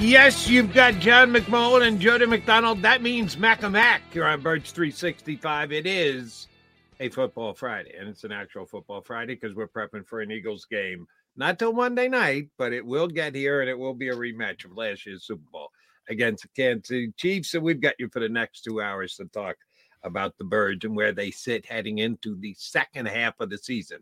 Yes, you've got John McMullen and Jody McDonald. That means Mac and Mac here on Birds 365. It is a football Friday, and it's an actual football Friday because we're prepping for an Eagles game. Not till Monday night, but it will get here, and it will be a rematch of last year's Super Bowl against the Kansas City Chiefs. And we've got you for the next 2 hours to talk about the Birds and where they sit heading into the second half of the season.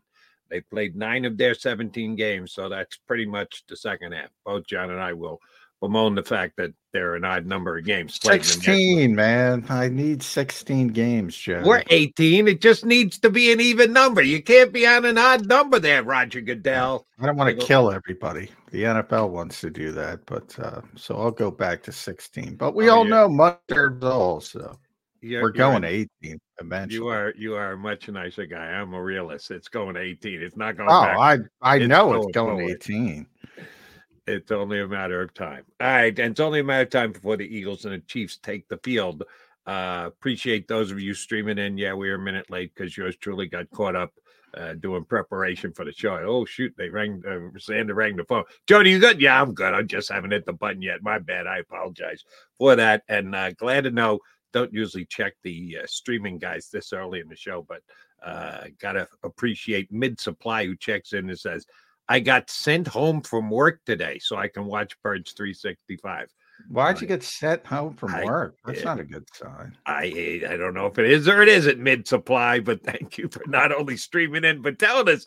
They've played 9 of their 17 games, so that's pretty much the second half. Both John and I will bemoan the fact that there are an odd number of games played. 16, man. I need 16 games, Joe. We're 18. It just needs to be an even number. You can't be on an odd number there, Roger Goodell. I don't want to kill everybody. The NFL wants to do that, but so I'll go back to 16. But we all know mustard's all, so we're going to 18 eventually. You are a much nicer guy. I'm a realist. It's going to 18. It's not going back. I know it's going to 18. It's only a matter of time. All right, and it's only a matter of time before the Eagles and the Chiefs take the field. Appreciate those of you streaming in. Yeah, we were a minute late because yours truly got caught up doing preparation for the show. Oh, shoot, they rang. Sandra rang the phone. Jody, you good? Yeah, I'm good. I just haven't hit the button yet. My bad. I apologize for that. And glad to know, don't usually check the streaming guys this early in the show, but got to appreciate Mid-Supply who checks in and says, I got sent home from work today so I can watch Birds 365. Why'd you get sent home from work? That's not a good sign. I don't know if it is or it isn't, Mid-Supply, but thank you for not only streaming in, but telling us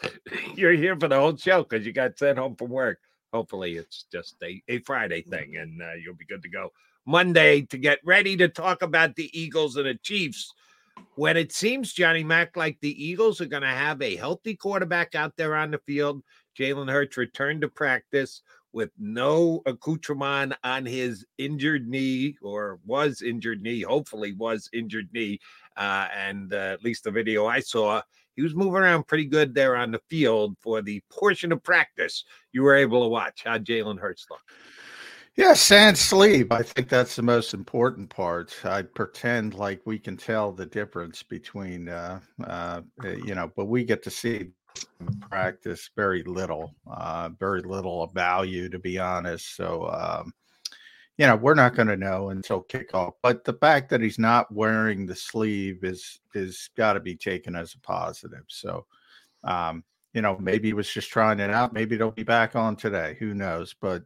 you're here for the whole show because you got sent home from work. Hopefully it's just a Friday thing and you'll be good to go Monday to get ready to talk about the Eagles and the Chiefs. When it seems, Johnny Mac, like the Eagles are going to have a healthy quarterback out there on the field, Jalen Hurts returned to practice with no accoutrement on his injured knee, or was injured knee, hopefully was injured knee. At least the video I saw, he was moving around pretty good there on the field for the portion of practice you were able to watch. How Jalen Hurts looked. Yeah, sound sleep. I think that's the most important part. I pretend like we can tell the difference between, but we get to see practice very little of value, to be honest. So, we're not going to know until kickoff. But the fact that he's not wearing the sleeve is got to be taken as a positive. So, maybe he was just trying it out. Maybe they'll be back on today. Who knows? But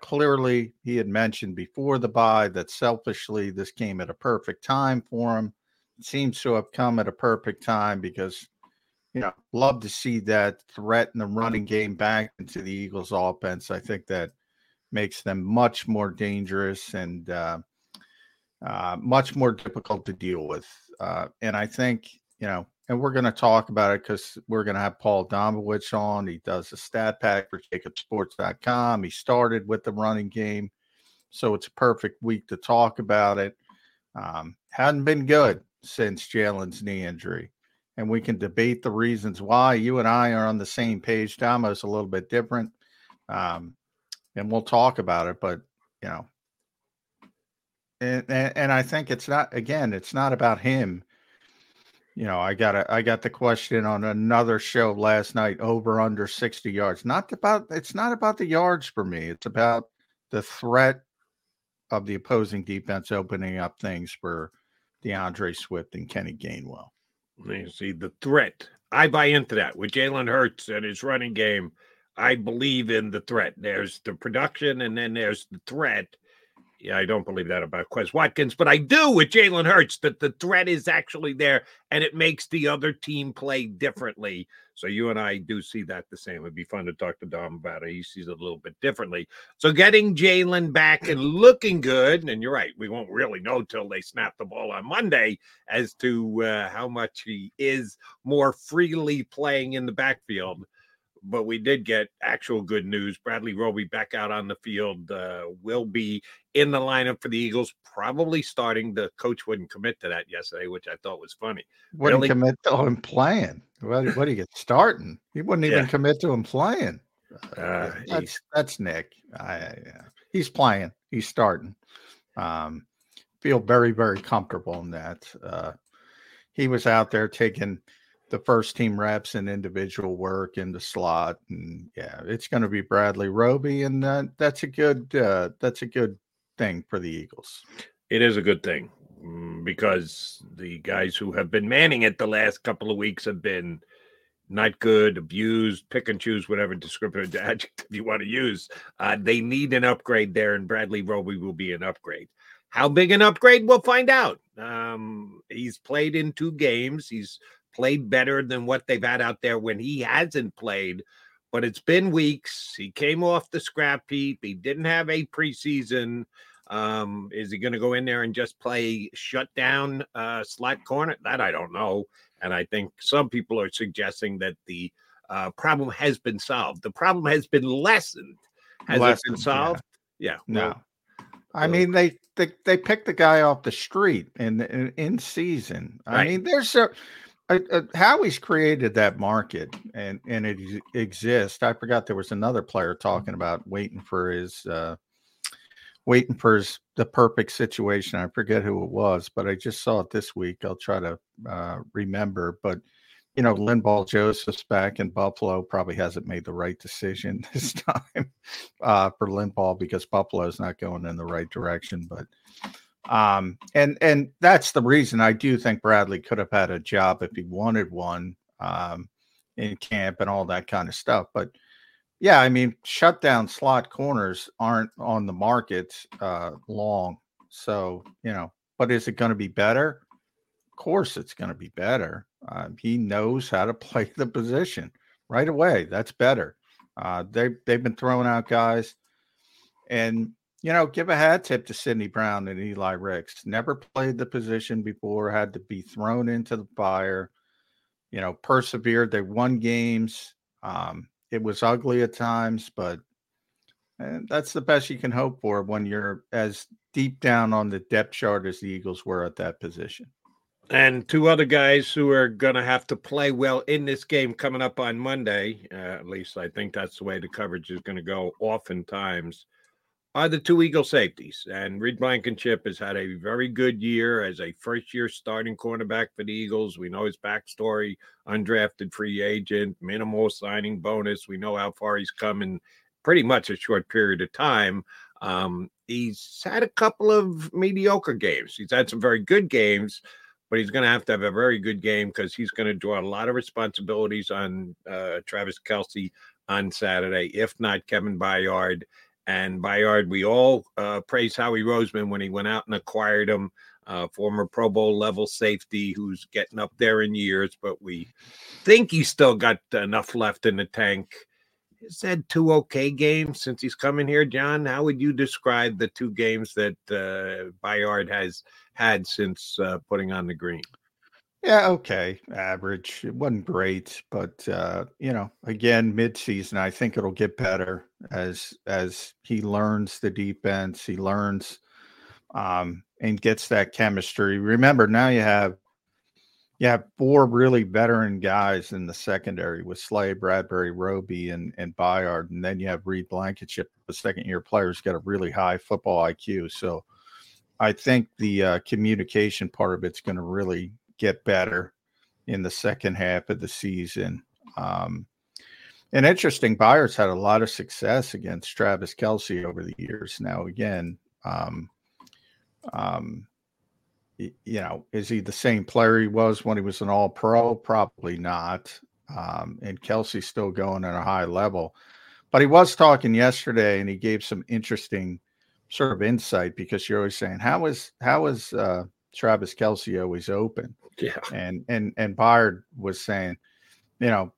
clearly, he had mentioned before the bye that selfishly this came at a perfect time for him. It seems to have come at a perfect time because you know, love to see that threat in the running game back into the Eagles offense. I think that makes them much more dangerous and much more difficult to deal with. And I think, you know, and we're going to talk about it because we're going to have Paul Domowitch on. He does a stat pack for JAKIB Sports.com. He started with the running game, so it's a perfect week to talk about it. Hadn't been good since Jalen's knee injury, and we can debate the reasons why. You and I are on the same page. Domo's a little bit different, and we'll talk about it. But, you know, and I think it's not, again, it's not about him. You know, I got the question on another show last night, over under 60 yards. It's not about the yards for me. It's about the threat of the opposing defense opening up things for DeAndre Swift and Kenny Gainwell. You see, the threat. I buy into that. With Jalen Hurts and his running game, I believe in the threat. There's the production, and then there's the threat. Yeah, I don't believe that about Quez Watkins, but I do with Jalen Hurts, that the threat is actually there, and it makes the other team play differently. So you and I do see that the same. It'd be fun to talk to Dom about it. He sees it a little bit differently. So getting Jalen back and looking good, and you're right, we won't really know till they snap the ball on Monday as to how much he is more freely playing in the backfield. But we did get actual good news. Bradley Roby back out on the field, will be in the lineup for the Eagles, probably starting. The coach wouldn't commit to that yesterday, which I thought was funny. Wouldn't really commit to him playing. What do you get starting? He wouldn't even commit to him playing. That's Nick. He's playing. He's starting. Feel very, very comfortable in that. He was out there taking – the first team reps and individual work in the slot. And yeah, it's going to be Bradley Roby. And that's a good thing for the Eagles. It is a good thing because the guys who have been manning it the last couple of weeks have been not good, abused, pick and choose, whatever descriptive adjective you want to use. They need an upgrade there, and Bradley Roby will be an upgrade. How big an upgrade? We'll find out. He's played in 2 games. He's played better than what they've had out there when he hasn't played, but it's been weeks. He came off the scrap heap. He didn't have a preseason. Is he going to go in there and just play shutdown slot corner? That I don't know. And I think some people are suggesting that the problem has been solved. The problem has been lessened. It been solved? Yeah. No. I mean, they picked the guy off the street in season. Right. I mean, there's a Howie's created that market, and it exists. I forgot there was another player talking about waiting for the perfect situation. I forget who it was, but I just saw it this week. I'll try to remember. But you know, Linval Joseph's back in Buffalo, probably hasn't made the right decision this time for Linval, because Buffalo's not going in the right direction. But and that's the reason I do think Bradley could have had a job if he wanted one, in camp and all that kind of stuff. But yeah, I mean, shutdown slot corners aren't on the market long. So, you know, but is it going to be better? Of course it's going to be better. He knows how to play the position right away. That's better. They've been throwing out guys, and you know, give a hat tip to Sidney Brown and Eli Ricks. Never played the position before, had to be thrown into the fire, you know, persevered. They won games. It was ugly at times, but that's the best you can hope for when you're as deep down on the depth chart as the Eagles were at that position. And 2 other guys who are going to have to play well in this game coming up on Monday, at least I think that's the way the coverage is going to go oftentimes, are the 2 Eagle safeties. And Reed Blankenship has had a very good year as a first-year starting cornerback for the Eagles. We know his backstory, undrafted free agent, minimal signing bonus. We know how far he's come in pretty much a short period of time. He's had a couple of mediocre games. He's had some very good games, but he's going to have a very good game because he's going to draw a lot of responsibilities on Travis Kelce on Saturday, if not Kevin Byard. And Byard, we all praised Howie Roseman when he went out and acquired him. former Pro Bowl level safety who's getting up there in years, but we think he's still got enough left in the tank. He's had two okay games since he's come in here, John. How would you describe the two games that Byard has had since putting on the green? Yeah, okay. Average. It wasn't great, but, you know, again, midseason, I think it'll get better as he learns the defense, he learns and gets that chemistry. Remember, now you have four really veteran guys in the secondary with Slay, Bradbury, Roby, and Byard, and then you have Reed Blankenship, the second-year player's got a really high football IQ. So I think the communication part of it's going to really – get better in the second half of the season. And interesting, Byers had a lot of success against Travis Kelce over the years. Now, again, you know, is he the same player he was when he was an all-pro? Probably not. And Kelce's still going at a high level. But he was talking yesterday, and he gave some interesting sort of insight, because you're always saying, how is Travis Kelce always open? Yeah. And Byard was saying, you know,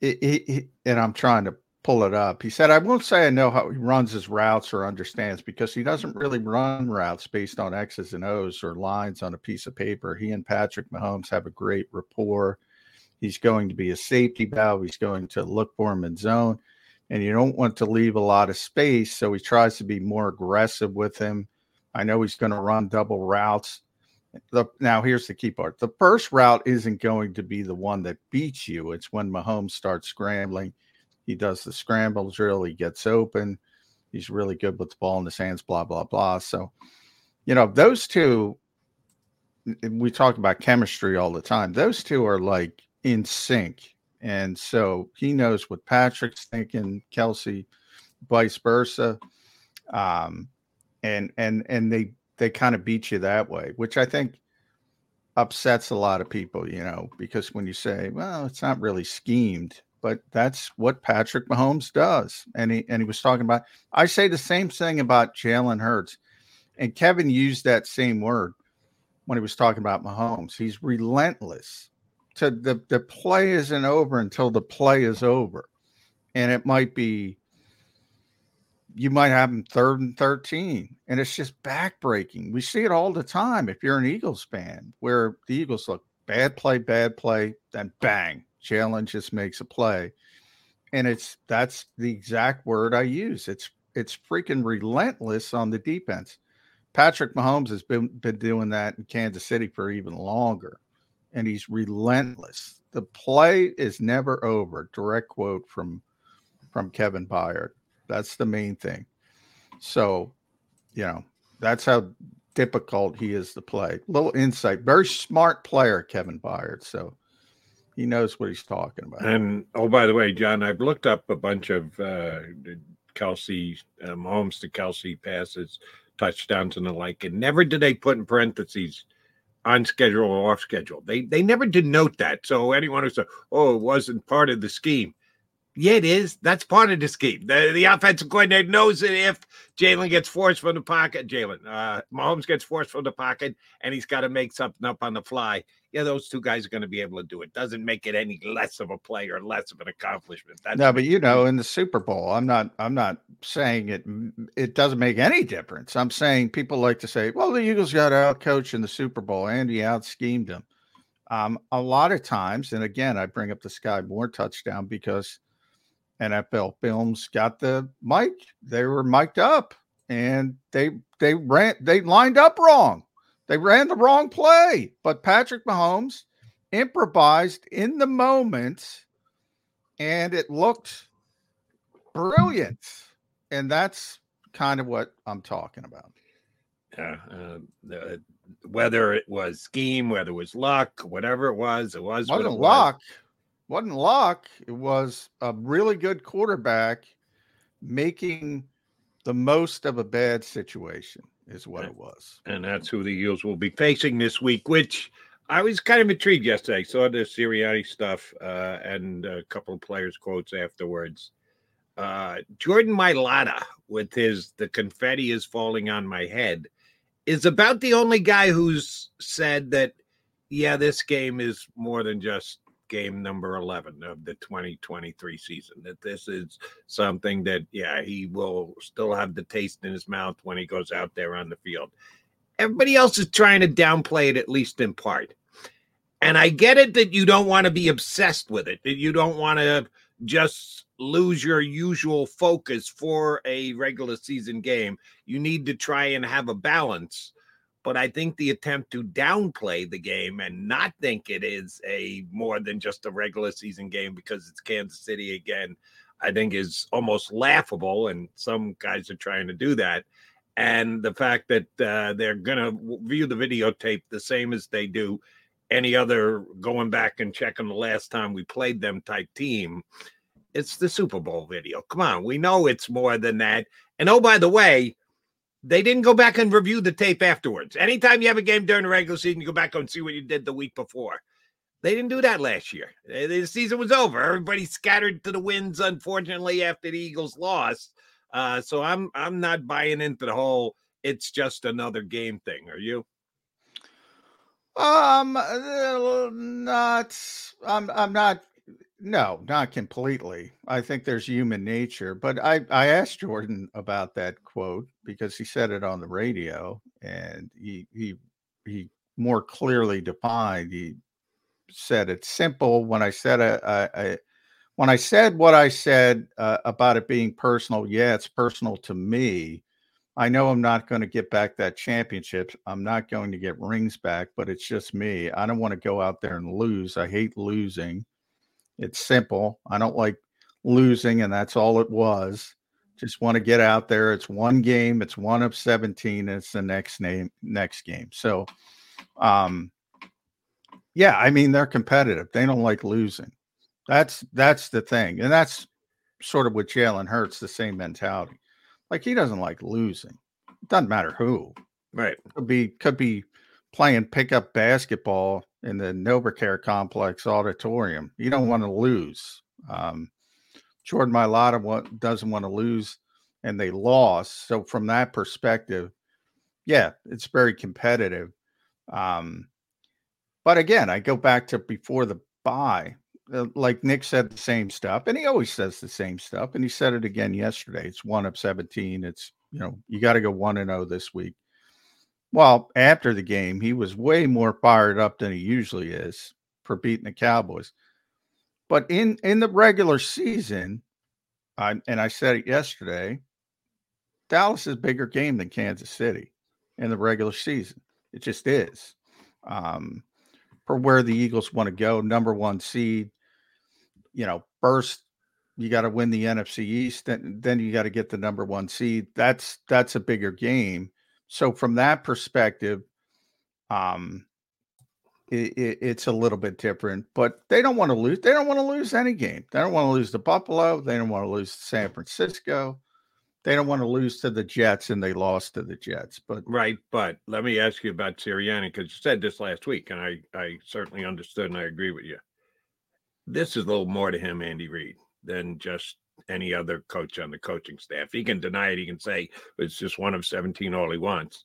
and I'm trying to pull it up. He said, I won't say I know how he runs his routes or understands, because he doesn't really run routes based on X's and O's or lines on a piece of paper. He and Patrick Mahomes have a great rapport. He's going to be a safety valve. He's going to look for him in zone, and you don't want to leave a lot of space. So he tries to be more aggressive with him. I know he's going to run double routes. Now, here's the key part. The first route isn't going to be the one that beats you. It's when Mahomes starts scrambling. He does the scramble drill. He gets open. He's really good with the ball in his hands, blah, blah, blah. So, you know, those two, we talk about chemistry all the time. Those two are like in sync. And so he knows what Patrick's thinking, Kelce, vice versa. And they kind of beat you that way, which I think upsets a lot of people, you know, because when you say, well, it's not really schemed, but that's what Patrick Mahomes does. And he was talking about, I say the same thing about Jalen Hurts, and Kevin used that same word when he was talking about Mahomes. He's relentless. So the play isn't over until the play is over. And it might be, you might have them 3rd and 13, and it's just backbreaking. We see it all the time if you're an Eagles fan, where the Eagles look bad play, then bang, Jalen just makes a play. And that's the exact word I use. It's freaking relentless on the defense. Patrick Mahomes has been doing that in Kansas City for even longer, and he's relentless. The play is never over. Direct quote from Kevin Byard. That's the main thing. So, you know, that's how difficult he is to play. Little insight. Very smart player, Kevin Byard. So he knows what he's talking about. And, oh, by the way, John, I've looked up a bunch of Mahomes to Kelce passes, touchdowns, and the like, and never did they put in parentheses on schedule or off schedule. They never denote that. So anyone who said, oh, it wasn't part of the scheme. Yeah, it is. That's part of the scheme. The offensive coordinator knows that if Jalen gets forced from the pocket, Mahomes gets forced from the pocket, and he's got to make something up on the fly. Yeah, those two guys are going to be able to do it. Doesn't make it any less of a play or less of an accomplishment. But you know, in the Super Bowl, I'm not saying it doesn't make any difference. I'm saying people like to say, well, the Eagles got out-coached in the Super Bowl. Andy out-schemed him. A lot of times, and again, I bring up the Sky Moore touchdown because NFL Films got the mic. They were mic'd up, and they lined up wrong. They ran the wrong play. But Patrick Mahomes improvised in the moment, and it looked brilliant. And that's kind of what I'm talking about. Yeah, whether it was scheme, whether it was luck, whatever it was, it wasn't luck. Wasn't luck. It was a really good quarterback making the most of a bad situation is what it was. And that's who the Eagles will be facing this week, which I was kind of intrigued yesterday. I saw the Sirianni stuff and a couple of players' quotes afterwards. Jordan Mailata with the confetti is falling on my head. is about the only guy who's said that, yeah, this game is more than just game number 11 of the 2023 season, that this is something that, yeah, he will still have the taste in his mouth when he goes out there on the field. Everybody else is trying to downplay it, at least in part. And I get it that you don't want to be obsessed with it, that you don't want to just lose your usual focus for a regular season game. You need to try and have a balance. But I think the attempt to downplay the game and not think it is a more than just a regular season game because it's Kansas City again, I think is almost laughable. And some guys are trying to do that. And the fact that they're going to view the videotape the same as they do any other going back and checking the last time we played them type team. It's the Super Bowl video. Come on. We know it's more than that. And oh, by the way, they didn't go back and review the tape afterwards. Anytime you have a game during the regular season, you go back and see what you did the week before. They didn't do that last year. The season was over. Everybody scattered to the winds, unfortunately, after the Eagles lost. So I'm not buying into the whole it's just another game thing. Are you? Not completely. I think there's human nature, but I asked Jordan about that quote because he said it on the radio and he more clearly defined. He said it's simple. When I said, when I said what I said about it being personal, yeah, it's personal to me. I know I'm not going to get back that championship. I'm not going to get rings back, but it's just me. I don't want to go out there and lose. I hate losing. It's simple. I don't like losing, and that's all it was. Just want to get out there. It's one game. It's one of 17. It's the next game. So, yeah, I mean, they're competitive. They don't like losing. That's the thing. And that's sort of with Jalen Hurts, the same mentality. Like, he doesn't like losing. It doesn't matter who. Right. Could be playing pickup basketball in the Novocare Complex auditorium. You don't want to lose. Jordan Mailata doesn't want to lose, and they lost. So from that perspective, yeah, it's very competitive. But again, I go back to before the bye. Like Nick said the same stuff, and he always says the same stuff, and he said it again yesterday. It's 1 of 17. It's, you know, you got to go 1-0 this week. Well, after the game, he was way more fired up than he usually is for beating the Cowboys. But in the regular season, and I said it yesterday, Dallas is a bigger game than Kansas City in the regular season. It just is. For where the Eagles want to go, number 1 seed, you know, first you got to win the NFC East, and then you got to get the number 1 seed. That's a bigger game. So from that perspective, it's a little bit different, but they don't want to lose. They don't want to lose any game. They don't want to lose to Buffalo. They don't want to lose to San Francisco. They don't want to lose to the Jets, and they lost to the Jets. But right, but let me ask you about Sirianni, because you said this last week, and I certainly understood, and I agree with you. This is a little more to him, Andy Reid, than just any other coach on the coaching staff. He can deny it. He can say it's just 1 of 17 all he wants.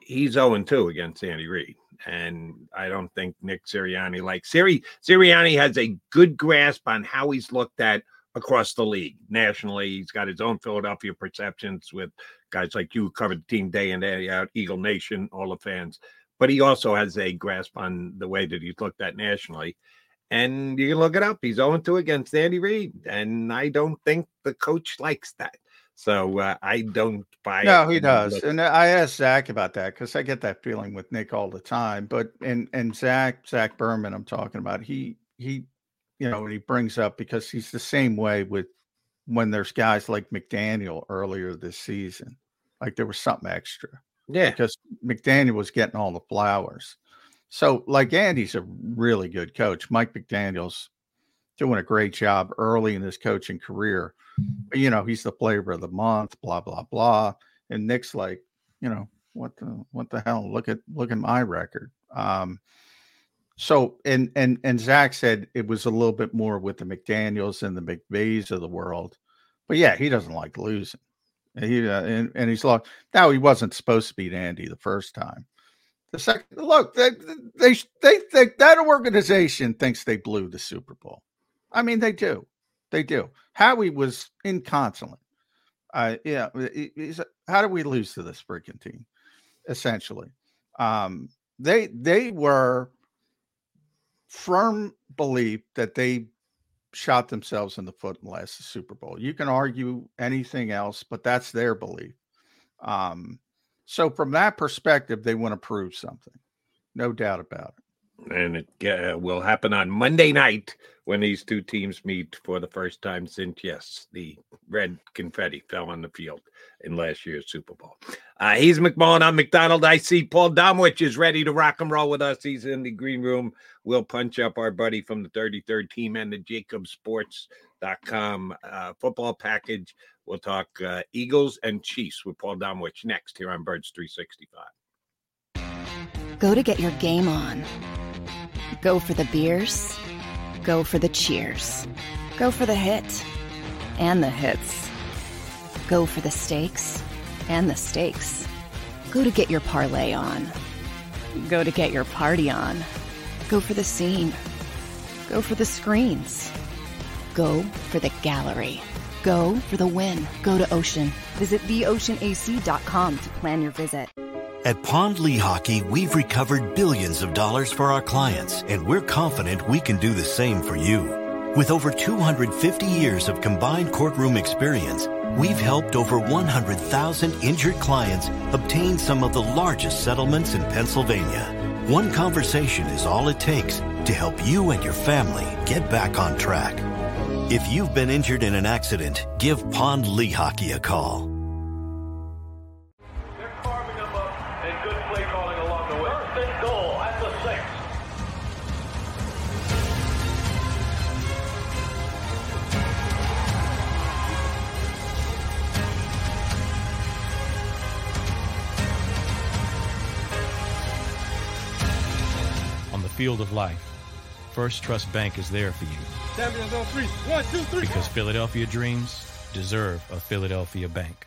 He's 0-2 against Andy Reid, and I don't think Nick Sirianni likes Sirianni has a good grasp on how he's looked at across the league nationally. He's got his own Philadelphia perceptions with guys like you who covered the team day in, day out, Eagle Nation, all the fans. But he also has a grasp on the way that he's looked at nationally. And you can look it up. He's 0-2 against Andy Reid. And I don't think the coach likes that. So I don't buy it. No, he does. And I asked Zach about that because I get that feeling with Nick all the time. But and Zach Berman, I'm talking about, he you know, and he brings up because he's the same way with when there's guys like McDaniel earlier this season, like there was something extra. Yeah. Because McDaniel was getting all the flowers. So like Andy's a really good coach. Mike McDaniel's doing a great job early in his coaching career. But, you know, he's the flavor of the month, blah, blah, blah. And Nick's like, you know, what the hell? Look at my record. So, and Zach said it was a little bit more with the McDaniels and the McVays of the world. But, yeah, he doesn't like losing. And he's lost. Now, he wasn't supposed to beat Andy the first time. The second, look, they think that organization thinks they blew the Super Bowl. I mean, they do. They do. Howie was inconsolate. Yeah. How do we lose to this freaking team? Essentially, they were firm belief that they shot themselves in the foot in last Super Bowl. You can argue anything else, but that's their belief. So from that perspective, they want to prove something. No doubt about it. And it will happen on Monday night when these two teams meet for the first time since, yes, the red confetti fell on the field in last year's Super Bowl. He's McMullen. I'm McDonald. I see Paul Domowitch is ready to rock and roll with us. He's in the green room. We'll punch up our buddy from the 33rd team and the JAKIB Sports.com football package. We'll talk Eagles and Chiefs with Paul Domowitch next here on Birds 365. Go to get your game on. Go for the beers. Go for the cheers. Go for the hit and the hits. Go for the stakes and the stakes. Go to get your parlay on. Go to get your party on. Go for the scene. Go for the screens. Go for the gallery. Go for the win. Go to Ocean. Visit theoceanac.com to plan your visit. At Pond Lee Hockey, we've recovered billions of dollars for our clients, and we're confident we can do the same for you. With over 250 years of combined courtroom experience, we've helped over 100,000 injured clients obtain some of the largest settlements in Pennsylvania. One conversation is all it takes to help you and your family get back on track. If you've been injured in an accident, give Pond Lee Hockey a call. Field of life, First Trust Bank is there for you. Champions on three. One, two, three. Because Philadelphia dreams deserve a Philadelphia bank.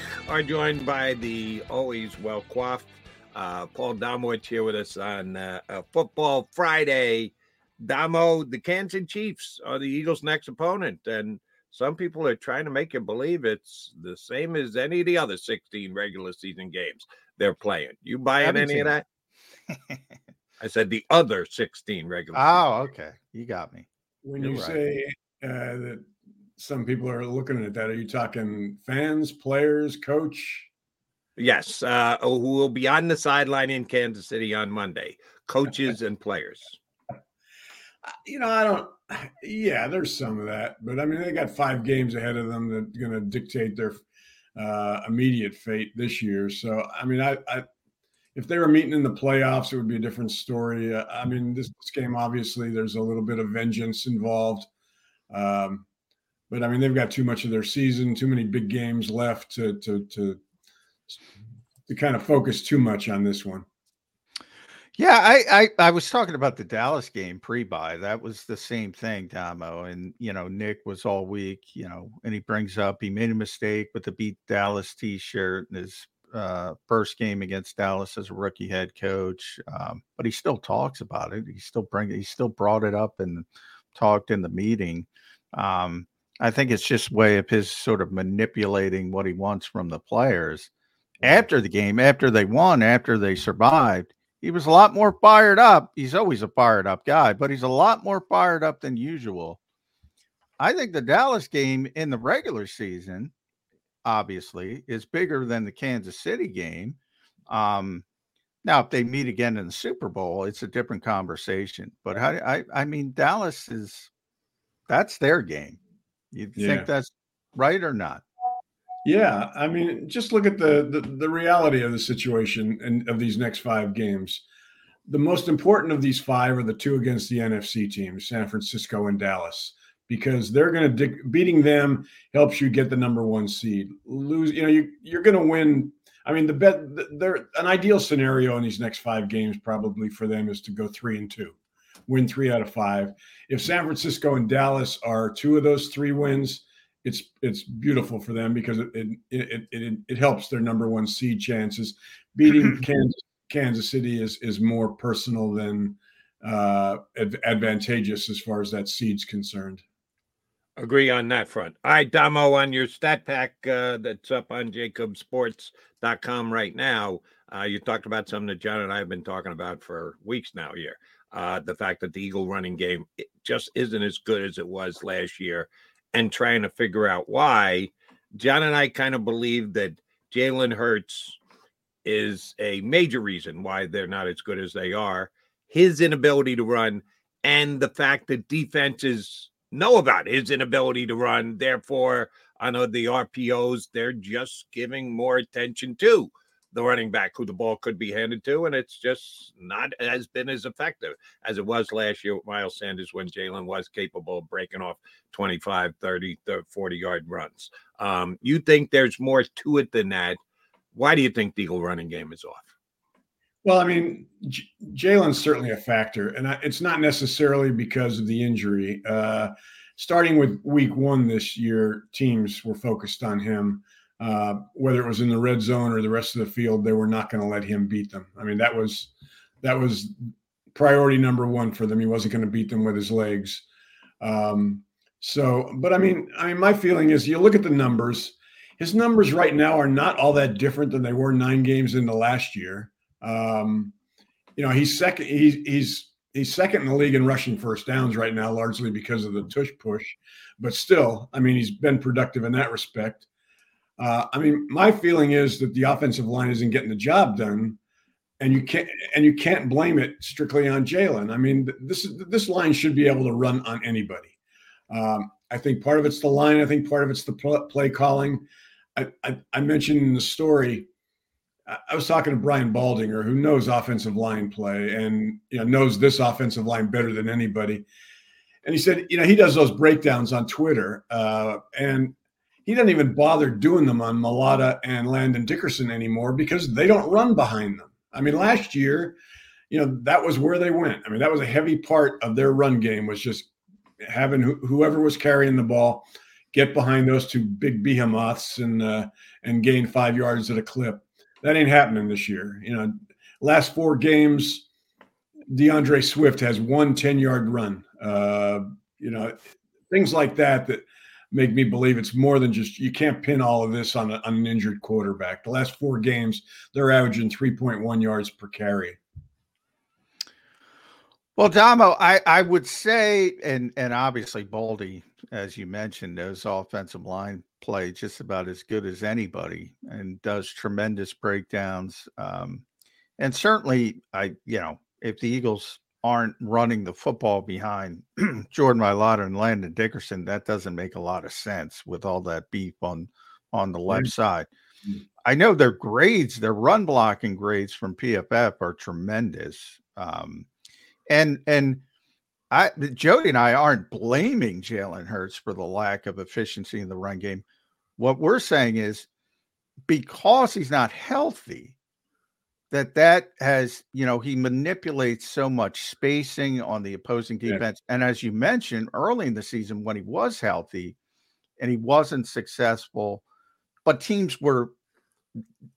are joined by the always well-coiffed Paul Domowitch here with us on Football Friday. Domo, the Kansas Chiefs are the Eagles' next opponent, and some people are trying to make you believe it's the same as any of the other 16 regular season games they're playing. You buying any of that? I said the other 16 regular season. Okay. You got me. When You're you right. say that some people are looking at that, are you talking fans, players, coach? Yes, who will be on the sideline in Kansas City on Monday, coaches and players. Yeah, there's some of that. But, I mean, they got 5 games ahead of them that are going to dictate their immediate fate this year. So, I mean, I if they were meeting in the playoffs, it would be a different story. I mean, this game, obviously, there's a little bit of vengeance involved. But, I mean, they've got too much of their season, too many big games left to kind of focus too much on this one. Yeah, I was talking about the Dallas game pre-buy. That was the same thing, Domo. And, you know, Nick was all week, you know, and he brings up he made a mistake with the Beat Dallas T-shirt in his first game against Dallas as a rookie head coach. But he still talks about it. He still brought it up and talked in the meeting. I think it's just way of his sort of manipulating what he wants from the players. After the game, after they won, after they survived, he was a lot more fired up. He's always a fired up guy, but he's a lot more fired up than usual. I think the Dallas game in the regular season, obviously, is bigger than the Kansas City game. Now, if they meet again in the Super Bowl, it's a different conversation. But I mean, Dallas is – that's their game. You think that's right or not? Yeah, I mean, just look at the reality of the situation and of these next 5 games. The most important of these 5 are the 2 against the NFC teams, San Francisco and Dallas, because they're going to beating them helps you get the number 1 seed. You're going to win. I mean, an ideal scenario in these next 5 games probably for them is to go 3-2, win 3 out of 5. If San Francisco and Dallas are 2 of those 3 wins, it's beautiful for them because it helps their number 1 seed chances. Beating Kansas City is more personal than advantageous as far as that seed's concerned. Agree on that front. All right, Damo, on your stat pack that's up on JAKIBsports.com right now, you talked about something that John and I have been talking about for weeks now here. The fact that the Eagle running game just isn't as good as it was last year, and trying to figure out why. John and I kind of believe that Jalen Hurts is a major reason why they're not as good as they are, his inability to run, and the fact that defenses know about his inability to run. Therefore, I know the RPOs, they're just giving more attention to the running back who the ball could be handed to, and it's just not as been as effective as it was last year with Miles Sanders when Jalen was capable of breaking off 25, 30, 40-yard runs. You think there's more to it than that. Why do you think the Eagle running game is off? Well, I mean, Jalen's certainly a factor, and it's not necessarily because of the injury. Starting with week 1 this year, teams were focused on him. Whether it was in the red zone or the rest of the field, they were not going to let him beat them. I mean, that was priority number 1 for them. He wasn't going to beat them with his legs. But I mean, my feeling is you look at the numbers. His numbers right now are not all that different than they were 9 games into last year. He's second. He's second in the league in rushing first downs right now, largely because of the tush push. But still, I mean, he's been productive in that respect. My feeling is that the offensive line isn't getting the job done, and you can't blame it strictly on Jalen. I mean, this line should be able to run on anybody. I think part of it's the line. I think part of it's the play calling. I mentioned in the story, I was talking to Brian Baldinger, who knows offensive line play and knows this offensive line better than anybody. And he said, he does those breakdowns on Twitter, and he doesn't even bother doing them on Mulata and Landon Dickerson anymore because they don't run behind them. I mean, last year, that was where they went. I mean, that was a heavy part of their run game, was just having whoever was carrying the ball get behind those two big behemoths and gain 5 yards at a clip. That ain't happening this year. Last 4 games, DeAndre Swift has 1 10-yard run. Things like that make me believe it's more than just, you can't pin all of this on an injured quarterback. The last 4 games, they're averaging 3.1 yards per carry. Well, Damo, I would say, and obviously Baldy, as you mentioned, knows offensive line play just about as good as anybody and does tremendous breakdowns. And certainly, if the Eagles aren't running the football behind Jordan Mailata and Landon Dickerson, that doesn't make a lot of sense with all that beef on the left side. I know their grades, their run blocking grades from PFF are tremendous. Jody and I aren't blaming Jalen Hurts for the lack of efficiency in the run game. What we're saying is because he's not healthy, that has, he manipulates so much spacing on the opposing defense. Yeah. And as you mentioned early in the season, when he was healthy and he wasn't successful, but teams were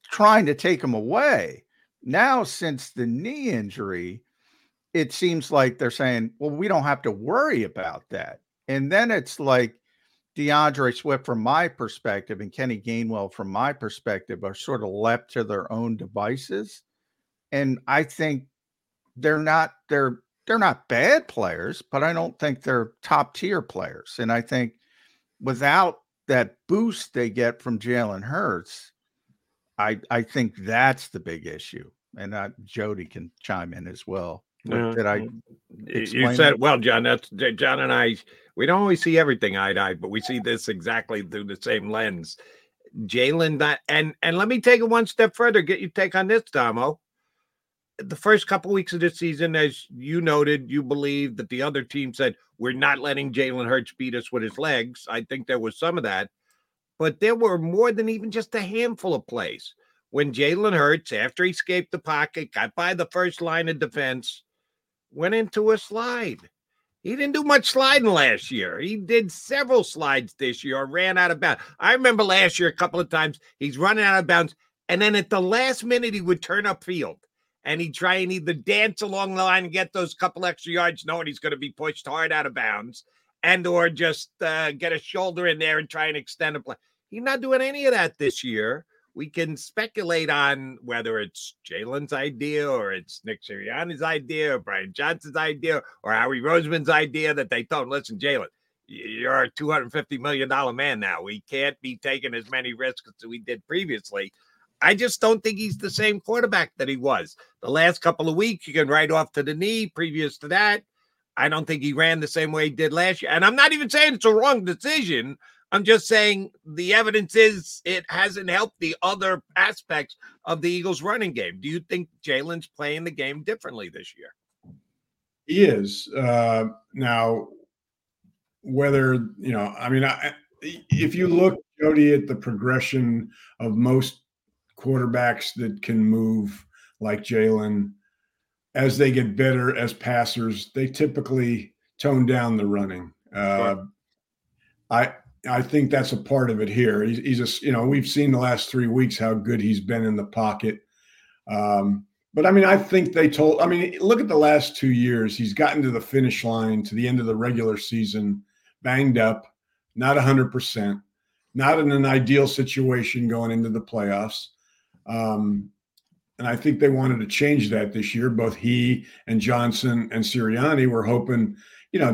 trying to take him away. Now, since the knee injury, it seems like they're saying, well, we don't have to worry about that. And then it's like DeAndre Swift from my perspective and Kenny Gainwell from my perspective are sort of left to their own devices. And I think they're not bad players, but I don't think they're top tier players. And I think without that boost they get from Jalen Hurts, I think that's the big issue. And Jody can chime in as well. You said it well, John. That's John and I. We don't always see everything eye to eye, but we see this exactly through the same lens. Jalen, and let me take it one step further. Get your take on this, Domo. The first couple weeks of this season, as you noted, you believe that the other team said, we're not letting Jalen Hurts beat us with his legs. I think there was some of that, but there were more than even just a handful of plays when Jalen Hurts, after he escaped the pocket, got by the first line of defense, went into a slide. He didn't do much sliding last year. He did several slides this year, ran out of bounds. I remember last year a couple of times he's running out of bounds, and then at the last minute he would turn upfield and he'd try and either dance along the line and get those couple extra yards knowing he's going to be pushed hard out of bounds and or just get a shoulder in there and try and extend a play. He's not doing any of that this year. We can speculate on whether it's Jalen's idea or it's Nick Sirianni's idea or Brian Johnson's idea or Howie Roseman's idea that they told him, listen, Jalen, you're a $250 million man now. We can't be taking as many risks as we did previously. I just don't think he's the same quarterback that he was. The last couple of weeks, you can write off to the knee. Previous to that, I don't think he ran the same way he did last year. And I'm not even saying it's a wrong decision. I'm just saying the evidence is it hasn't helped the other aspects of the Eagles running game. Do you think Jalen's playing the game differently this year? He is. Now, whether, if you look, Jody, at the progression of most quarterbacks that can move like Jalen, as they get better as passers, they typically tone down the running. Sure. I think that's a part of it here. He's we've seen the last 3 weeks how good he's been in the pocket. I think look at the last 2 years. He's gotten to the finish line, to the end of the regular season, banged up, not 100%, not in an ideal situation going into the playoffs. And I think they wanted to change that this year. Both he and Johnson and Sirianni were hoping,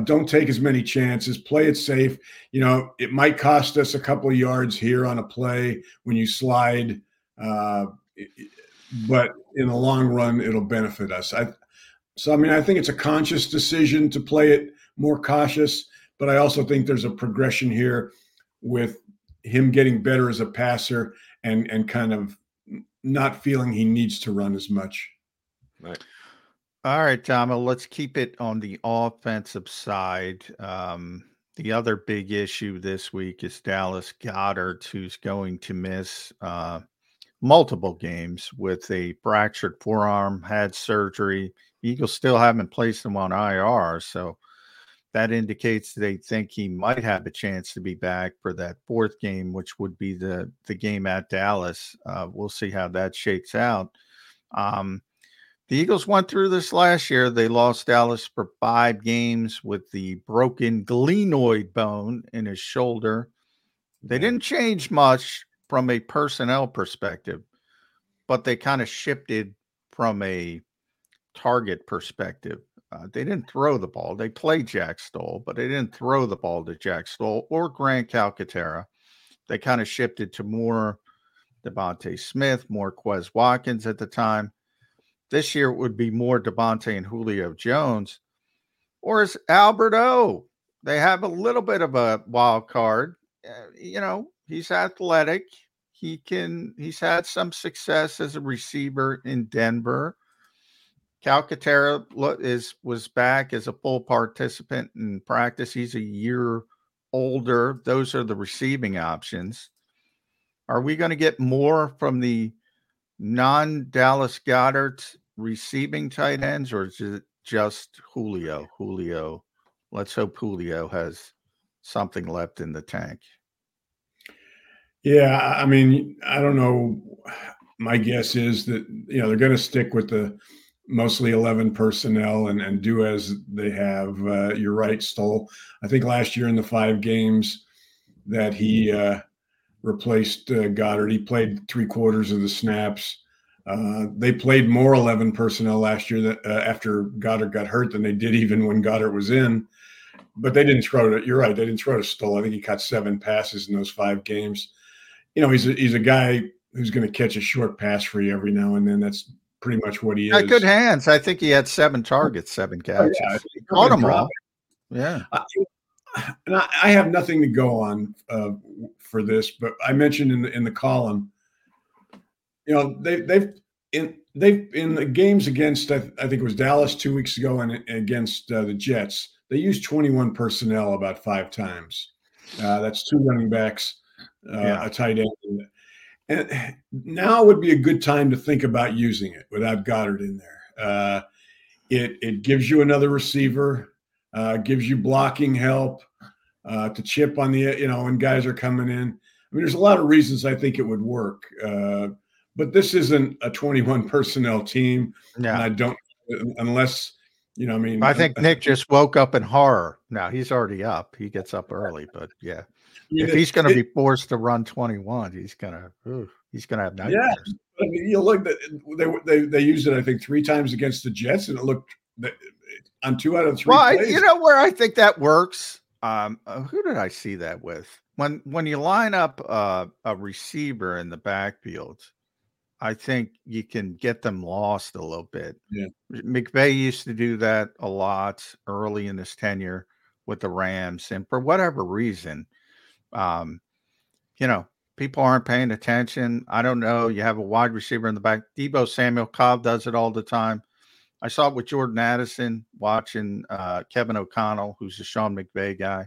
don't take as many chances, play it safe. It might cost us a couple of yards here on a play when you slide, but in the long run, it'll benefit us. I think it's a conscious decision to play it more cautious, but I also think there's a progression here with him getting better as a passer and kind of not feeling he needs to run as much. Right. All right, Tom, let's keep it on the offensive side. The other big issue this week is Dallas Goedert, who's going to miss multiple games with a fractured forearm, had surgery. Eagles still haven't placed him on IR, so that indicates they think he might have a chance to be back for that fourth game, which would be the game at Dallas. We'll see how that shakes out. The Eagles went through this last year. They lost Dallas for 5 games with the broken glenoid bone in his shoulder. They didn't change much from a personnel perspective, but they kind of shifted from a target perspective. They didn't throw the ball. They played Jack Stoll, but they didn't throw the ball to Jack Stoll or Grant Calcaterra. They kind of shifted to more Devontae Smith, more Quez Watkins at the time. This year it would be more Devontae and Julio Jones. Or is Albert O? They have a little bit of a wild card. You know, he's athletic. He's had some success as a receiver in Denver. Calcaterra was back as a full participant in practice. He's a year older. Those are the receiving options. Are we going to get more from the non-Dallas Goedert receiving tight ends, or is it just Julio? Julio. Let's hope Julio has something left in the tank. Yeah, I mean, I don't know. My guess is that, you know, they're going to stick with the mostly 11 personnel and do as they have. You're right, Stoll. I think last year in the 5 games that he replaced Goddard, he played 3/4 of the snaps. They played more 11 personnel last year after Goddard got hurt than they did even when Goddard was in. But they didn't throw to – you're right, they didn't throw to Stoll. I think he caught 7 passes in those 5 games. You know, he's a guy who's going to catch a short pass for you every now and then. That's pretty much what he is. Got good hands. I think he had 7 targets, 7 catches. Oh, yeah. He caught them all. Yeah. And I have nothing to go on for this, but I mentioned in the column, you know, they've in the games against, I think it was Dallas 2 weeks ago and against the Jets, they used 21 personnel about 5 times. That's 2 running backs. A tight end. And now would be a good time to think about using it without Goddard in there. It gives you another receiver, gives you blocking help to chip on the, you know, when guys are coming in. I mean, there's a lot of reasons I think it would work, but this isn't a 21 personnel team. No. And I don't, unless, you know, I mean, I think Nick just woke up in horror. Now he's already up. He gets up early, but yeah. If he's going to be forced to run 21, he's going to have nightmares. Yeah, I mean, you look, they used it, I think, 3 times against the Jets, and it looked on 2 out of 3. Well, plays. You know where I think that works. Who did I see that with? When you line up a receiver in the backfield, I think you can get them lost a little bit. Yeah. McVay used to do that a lot early in his tenure with the Rams, and for whatever reason. You know, people aren't paying attention. I don't know. You have a wide receiver in the back. Deebo Samuel, Cobb does it all the time. I saw it with Jordan Addison watching Kevin O'Connell, who's a Sean McVay guy.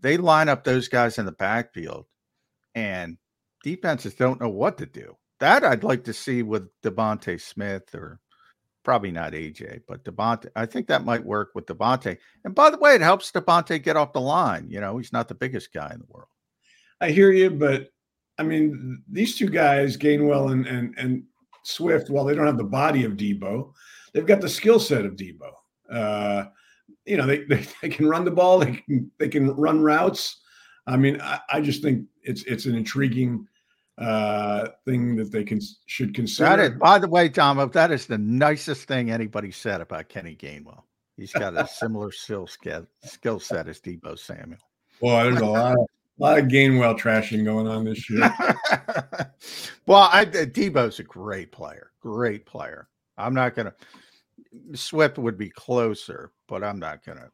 They line up those guys in the backfield, and defenses don't know what to do. That I'd like to see with Devontae Smith, or probably not AJ, but Devontae. I think that might work with Devontae. And by the way, it helps Devontae get off the line. You know, he's not the biggest guy in the world. I hear you, but I mean, these 2 guys, Gainwell and Swift, while they don't have the body of Deebo, they've got the skill set of Deebo. You know, they can run the ball. They can run routes. I mean, I just think it's an intriguing thing that they should consider. That is, by the way, Tom, that is the nicest thing anybody said about Kenny Gainwell. He's got a similar skill set as Deebo Samuel. Well, there's a lot of Gainwell trashing going on this year. Well, Deebo's a great player. I'm not gonna. Swift would be closer, but I'm not gonna.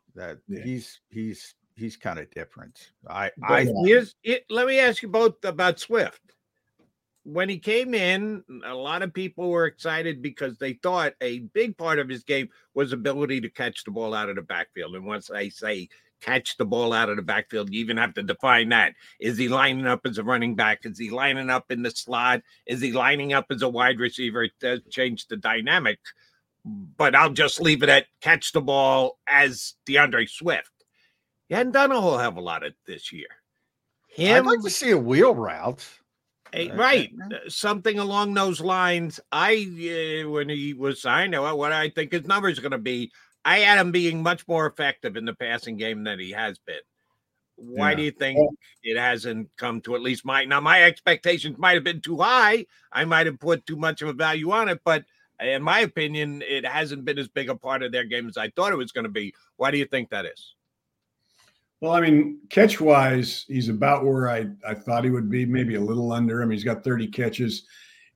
He's kind of different. Let me ask you both about Swift. When he came in, a lot of people were excited because they thought a big part of his game was ability to catch the ball out of the backfield. And once I say catch the ball out of the backfield, you even have to define that. Is he lining up as a running back? Is he lining up in the slot? Is he lining up as a wide receiver? It does change the dynamic. But I'll just leave it at catch the ball as DeAndre Swift. He hadn't done a whole hell of a lot of this year. I'd like to see a wheel route. Right. Something along those lines. When he was signed, what I think his number is going to be, I had him being much more effective in the passing game than he has been. Why do you think it hasn't come to at least my expectations might have been too high. I might have put too much of a value on it, but in my opinion, it hasn't been as big a part of their game as I thought it was going to be. Why do you think that is? Well, I mean, catch-wise, he's about where I thought he would be, maybe a little under. I mean, he's got 30 catches.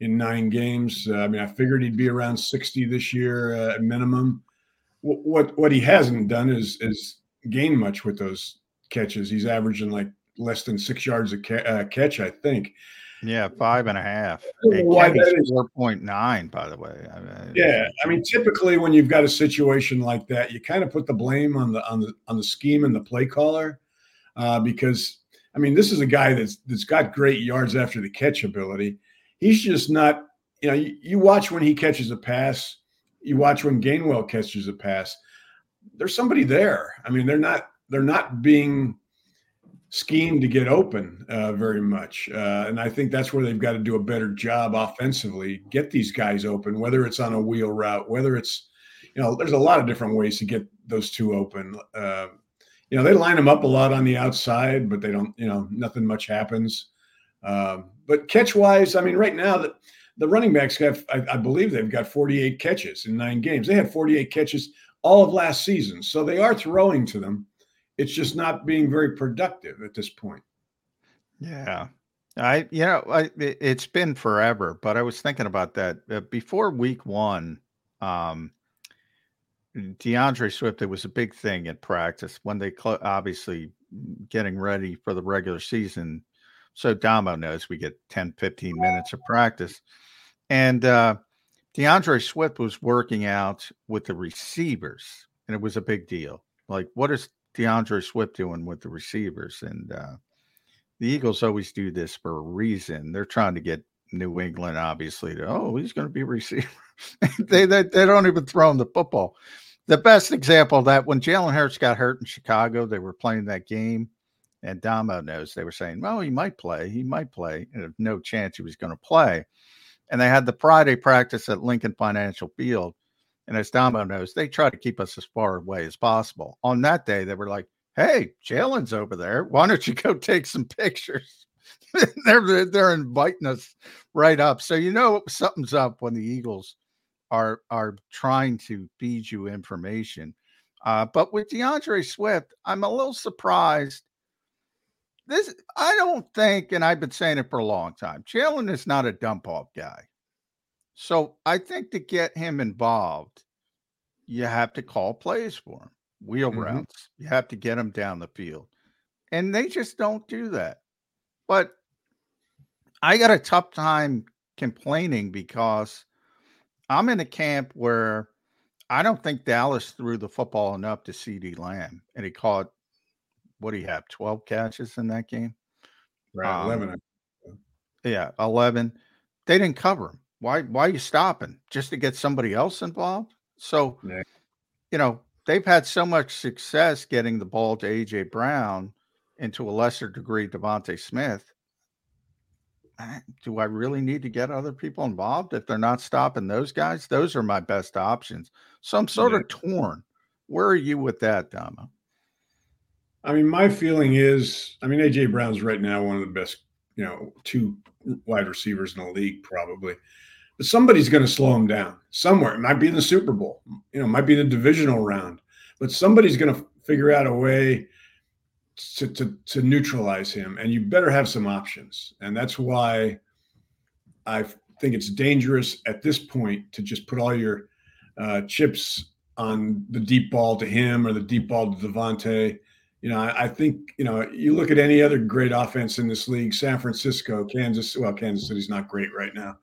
in 9 games. I mean, I figured he'd be around 60 this year at minimum. What he hasn't done is gain much with those catches. He's averaging like less than 6 yards a catch, I think. Yeah, 5.5. Why that is 4.9, by the way. I mean, yeah, I mean, typically when you've got a situation like that, you kind of put the blame on the scheme and the play caller, because I mean, this is a guy that's got great yards after the catch ability. He's just not, you know, you watch when he catches a pass, you watch when Gainwell catches a pass. There's somebody there. I mean, they're not being scheme to get open very much. And I think that's where they've got to do a better job offensively, get these guys open, whether it's on a wheel route, whether it's, you know, there's a lot of different ways to get those two open. You know, they line them up a lot on the outside, but they don't, you know, nothing much happens. But catch-wise, I mean, right now the running backs have, I believe they've got 48 catches in 9 games. They had 48 catches all of last season. So they are throwing to them. It's just not being very productive at this point. Yeah. It's been forever, but I was thinking about that before week 1, DeAndre Swift, it was a big thing at practice when they obviously getting ready for the regular season. So Damo knows we get 10, 15 minutes of practice, and DeAndre Swift was working out with the receivers, and it was a big deal. Like, what is DeAndre Swift doing with the receivers? And the Eagles always do this for a reason. They're trying to get New England, obviously, to, oh, he's going to be receiver. they don't even throw him the football. The best example of that, when Jalen Hurts got hurt in Chicago, they were playing that game, and Damo knows they were saying, well, he might play. And no chance he was going to play. And they had the Friday practice at Lincoln Financial Field. And as Damo knows, they try to keep us as far away as possible. On that day, they were like, hey, Jalen's over there. Why don't you go take some pictures? they're inviting us right up. So you know something's up when the Eagles are trying to feed you information. But with DeAndre Swift, I'm a little surprised. This, I don't think, and I've been saying it for a long time, Jalen is not a dump-off guy. So I think to get him involved, you have to call plays for him, wheel routes. You have to get him down the field. And they just don't do that. But I got a tough time complaining because I'm in a camp where I don't think Dallas threw the football enough to CeeDee Lamb. And he caught, what do you have, 12 catches in that game? Right, 11. Yeah, 11. They didn't cover him. Why are you stopping? Just to get somebody else involved? So, yeah. You know, they've had so much success getting the ball to A.J. Brown and to a lesser degree Devontae Smith. Do I really need to get other people involved if they're not stopping those guys? Those are my best options. So I'm sort of torn. Where are you with that, Damo? I mean, my feeling is, I mean, A.J. Brown's right now one of the best, you know, 2 wide receivers in the league probably. But somebody's going to slow him down somewhere. It might be in the Super Bowl. You know, it might be the divisional round. But somebody's going to figure out a way to neutralize him. And you better have some options. And that's why I think it's dangerous at this point to just put all your chips on the deep ball to him or the deep ball to Devontae. You know, I think, you know, you look at any other great offense in this league, San Francisco, Kansas. Well, Kansas City's not great right now.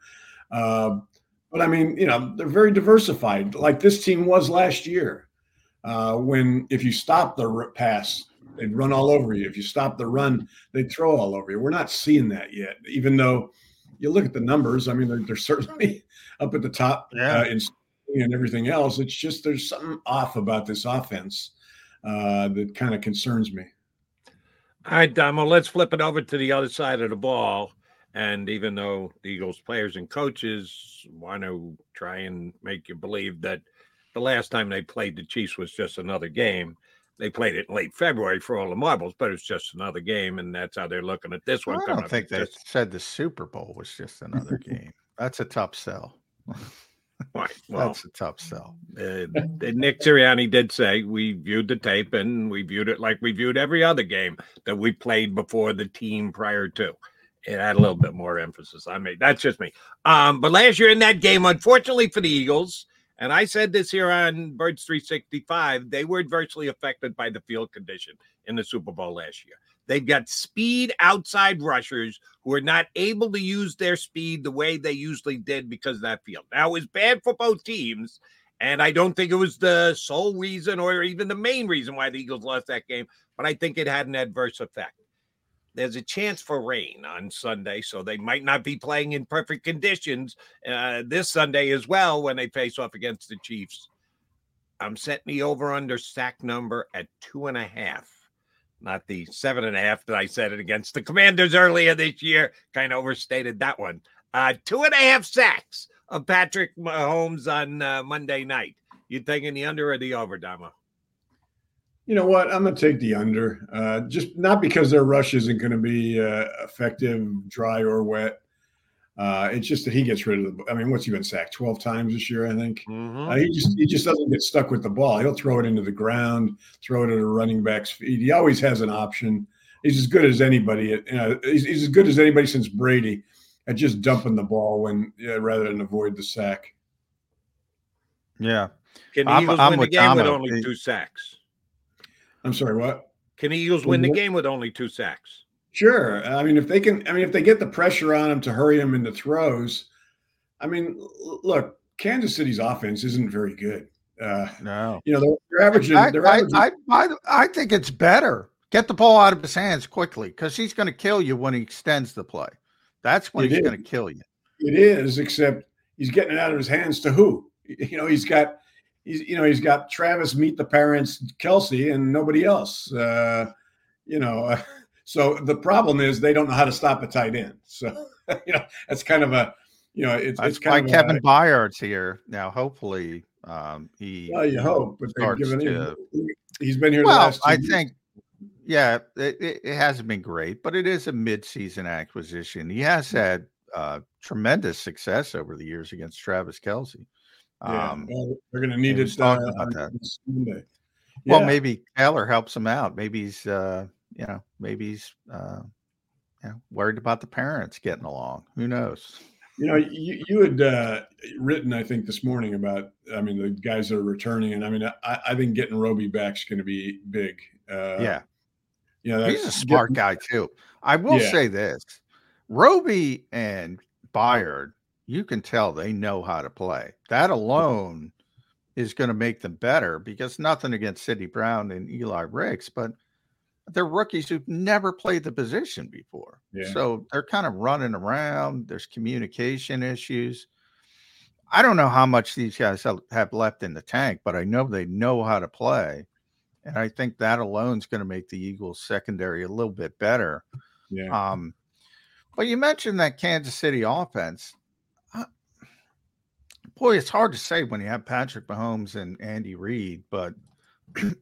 But, I mean, you know, they're very diversified, like this team was last year when if you stop the pass, they'd run all over you. If you stop the run, they'd throw all over you. We're not seeing that yet, even though you look at the numbers. I mean, they're certainly up at the top and everything else. It's just there's something off about this offense. That kind of concerns me. All right, Damo, let's flip it over to the other side of the ball. And even though the Eagles players and coaches want to try and make you believe that the last time they played the Chiefs was just another game, they played it in late February for all the marbles, but it's just another game, and that's how they're looking at this one. I don't think they said the Super Bowl was just another game. That's a tough sell. Right. Well, that's a tough sell. Nick Sirianni did say we viewed the tape and we viewed it like we viewed every other game that we played before the team prior to. it had a little bit more emphasis on me. That's just me. But last year in that game, unfortunately for the Eagles, and I said this here on Birds 365, they were adversely affected by the field condition in the Super Bowl last year. They've got speed outside rushers who are not able to use their speed the way they usually did because of that field. Now, it was bad for both teams, and I don't think it was the sole reason or even the main reason why the Eagles lost that game, but I think it had an adverse effect. There's a chance for rain on Sunday, so they might not be playing in perfect conditions this Sunday as well when they face off against the Chiefs. I'm setting the over-under sack number at 2.5. Not the 7.5 that I said it against the Commanders earlier this year. Kind of overstated that one. 2.5 sacks of Patrick Mahomes on Monday night. You taking the under or the over, Damo? You know what? I'm going to take the under. Just not because their rush isn't going to be effective, dry or wet. It's just that he gets rid of the – I mean, what's he been sacked 12 times this year, I think? Mm-hmm. He just doesn't get stuck with the ball. He'll throw it into the ground, throw it at a running back's feet. He always has an option. He's as good as anybody. He's as good as anybody since Brady at just dumping the ball rather than avoid the sack. Yeah. Can the Eagles win the game with only 2 sacks? I'm sorry, what? Can the Eagles win the game with only 2 sacks? Sure. I mean, if they get the pressure on them to hurry them into throws, I mean, look, Kansas City's offense isn't very good. No. You know, they're averaging. I think it's better. Get the ball out of his hands quickly because he's going to kill you when he extends the play. That's when he's going to kill you. It is, except he's getting it out of his hands to who? You know, he's got Travis, meet the parents, Kelsey, and nobody else. So the problem is they don't know how to stop a tight end. So, that's kind of it's kind of Kevin Byard's here now. Hopefully, you hope, but they've given him. He's been here the last 2 years. I think, yeah, it hasn't been great, but it is a mid-season acquisition. He has had tremendous success over the years against Travis Kelce. They're going to need it about that. Sunday. Yeah. Well, maybe Keller helps him out. Maybe he's, worried about the parents getting along. Who knows? You know, you had written, I think, this morning about, I mean, the guys that are returning. And, I mean, I think getting Roby back is going to be big. Yeah. You know, he's a smart guy, too. I will say this. Roby and Byard, you can tell they know how to play. That alone is going to make them better because nothing against Sidney Brown and Eli Ricks, but they're rookies who've never played the position before. Yeah. So they're kind of running around. There's communication issues. I don't know how much these guys have left in the tank, but I know they know how to play. And I think that alone is going to make the Eagles secondary a little bit better. Yeah. But you mentioned that Kansas City offense. Boy, it's hard to say when you have Patrick Mahomes and Andy Reid, but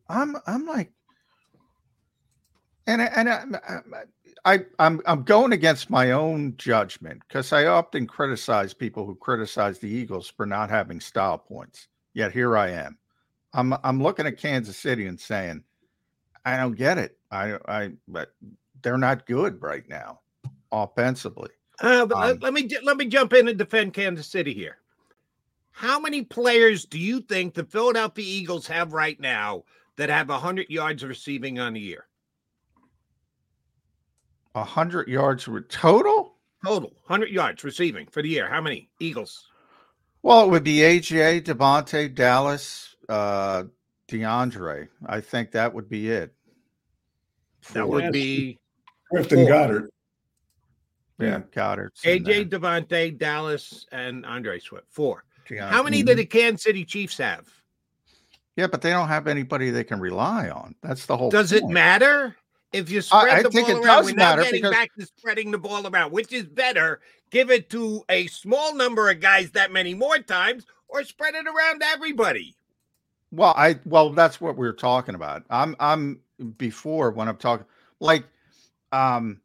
I'm like, I'm going against my own judgment because I often criticize people who criticize the Eagles for not having style points. Yet here I am. I'm looking at Kansas City and saying, I don't get it. But they're not good right now offensively. But let me jump in and defend Kansas City here. How many players do you think the Philadelphia Eagles have right now that have 100 yards receiving on the year? 100 yards total? Total, 100 yards receiving for the year. How many Eagles? Well, it would be AJ, Devontae, Dallas, DeAndre. I think that would be it. That would be Swift and Goddard. Yeah, Goddard. AJ, Devontae, Dallas, and Andre Swift. 4. How many did the Kansas City Chiefs have? Yeah, but they don't have anybody they can rely on. That's the whole Does point. It matter if you spread the ball around? Does we're matter not getting back to spreading the ball around, which is better. Give it to a small number of guys that many more times or spread it around everybody. Well, that's what we were talking about. I'm before when I'm talking like I'd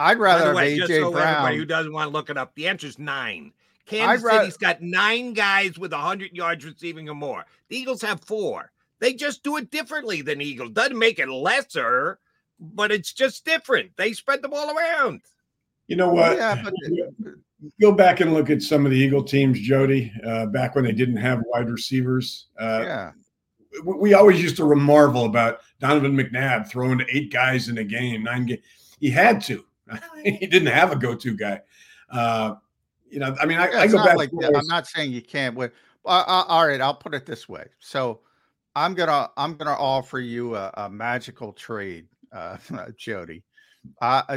rather have AJ Brown. Everybody who doesn't want to look it up, the answer is 9. Kansas City's got 9 guys with 100 yards receiving or more. The Eagles have 4. They just do it differently than the Eagles. Doesn't make it lesser, but it's just different. They spread the ball around. You know what? Yeah, go back and look at some of the Eagle teams, Jody, back when they didn't have wide receivers. We always used to marvel about Donovan McNabb throwing to 8 guys in a game, 9 games. He had to. He didn't have a go-to guy. I go back. Like that. I'm not saying you can't. But, all right, I'll put it this way. So I'm gonna offer you a magical trade, Jody.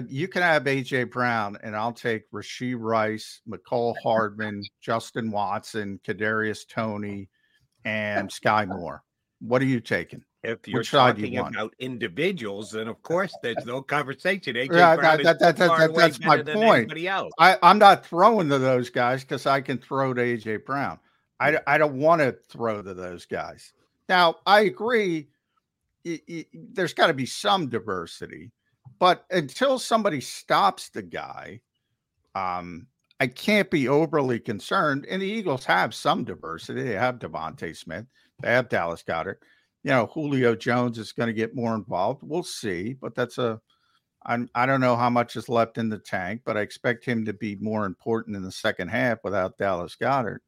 You can have A.J. Brown, and I'll take Rashee Rice, Mecole Hardman, Justin Watson, Kadarius Toney, and Sky Moore. What are you taking? If you're talking about individuals, then of course there's no conversation. A.J. Brown that's my point. I'm not throwing to those guys because I can throw to A.J. Brown. I don't want to throw to those guys. Now, I agree there's got to be some diversity. But until somebody stops the guy, I can't be overly concerned. And the Eagles have some diversity. They have Devontae Smith. They have Dallas Goedert. You know, Julio Jones is going to get more involved. We'll see. But I don't know how much is left in the tank, but I expect him to be more important in the second half without Dallas Goedert.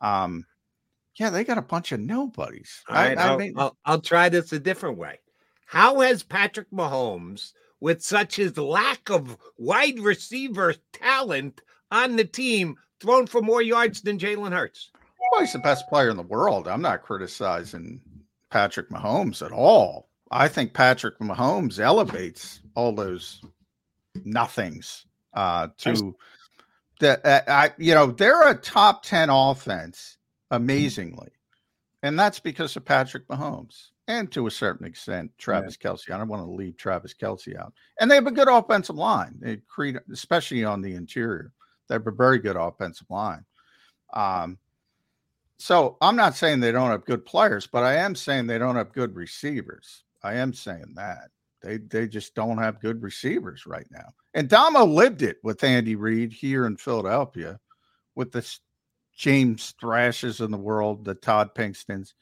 Yeah, they got a bunch of nobodies. I'll try this a different way. How has Patrick Mahomes, with such his lack of wide receiver talent on the team, thrown for more yards than Jalen Hurts? Well, he's the best player in the world. I'm not criticizing Patrick Mahomes at all. I think Patrick Mahomes elevates all those nothings to that. They're a top 10 offense, amazingly, and that's because of Patrick Mahomes. And to a certain extent, Travis Kelce. I don't want to leave Travis Kelce out. And they have a good offensive line. They create, especially on the interior. They have a very good offensive line. So I'm not saying they don't have good players, but I am saying they don't have good receivers. I am saying that. They just don't have good receivers right now. And Damo lived it with Andy Reid here in Philadelphia with the James Thrashes in the world, the Todd Pinkstons.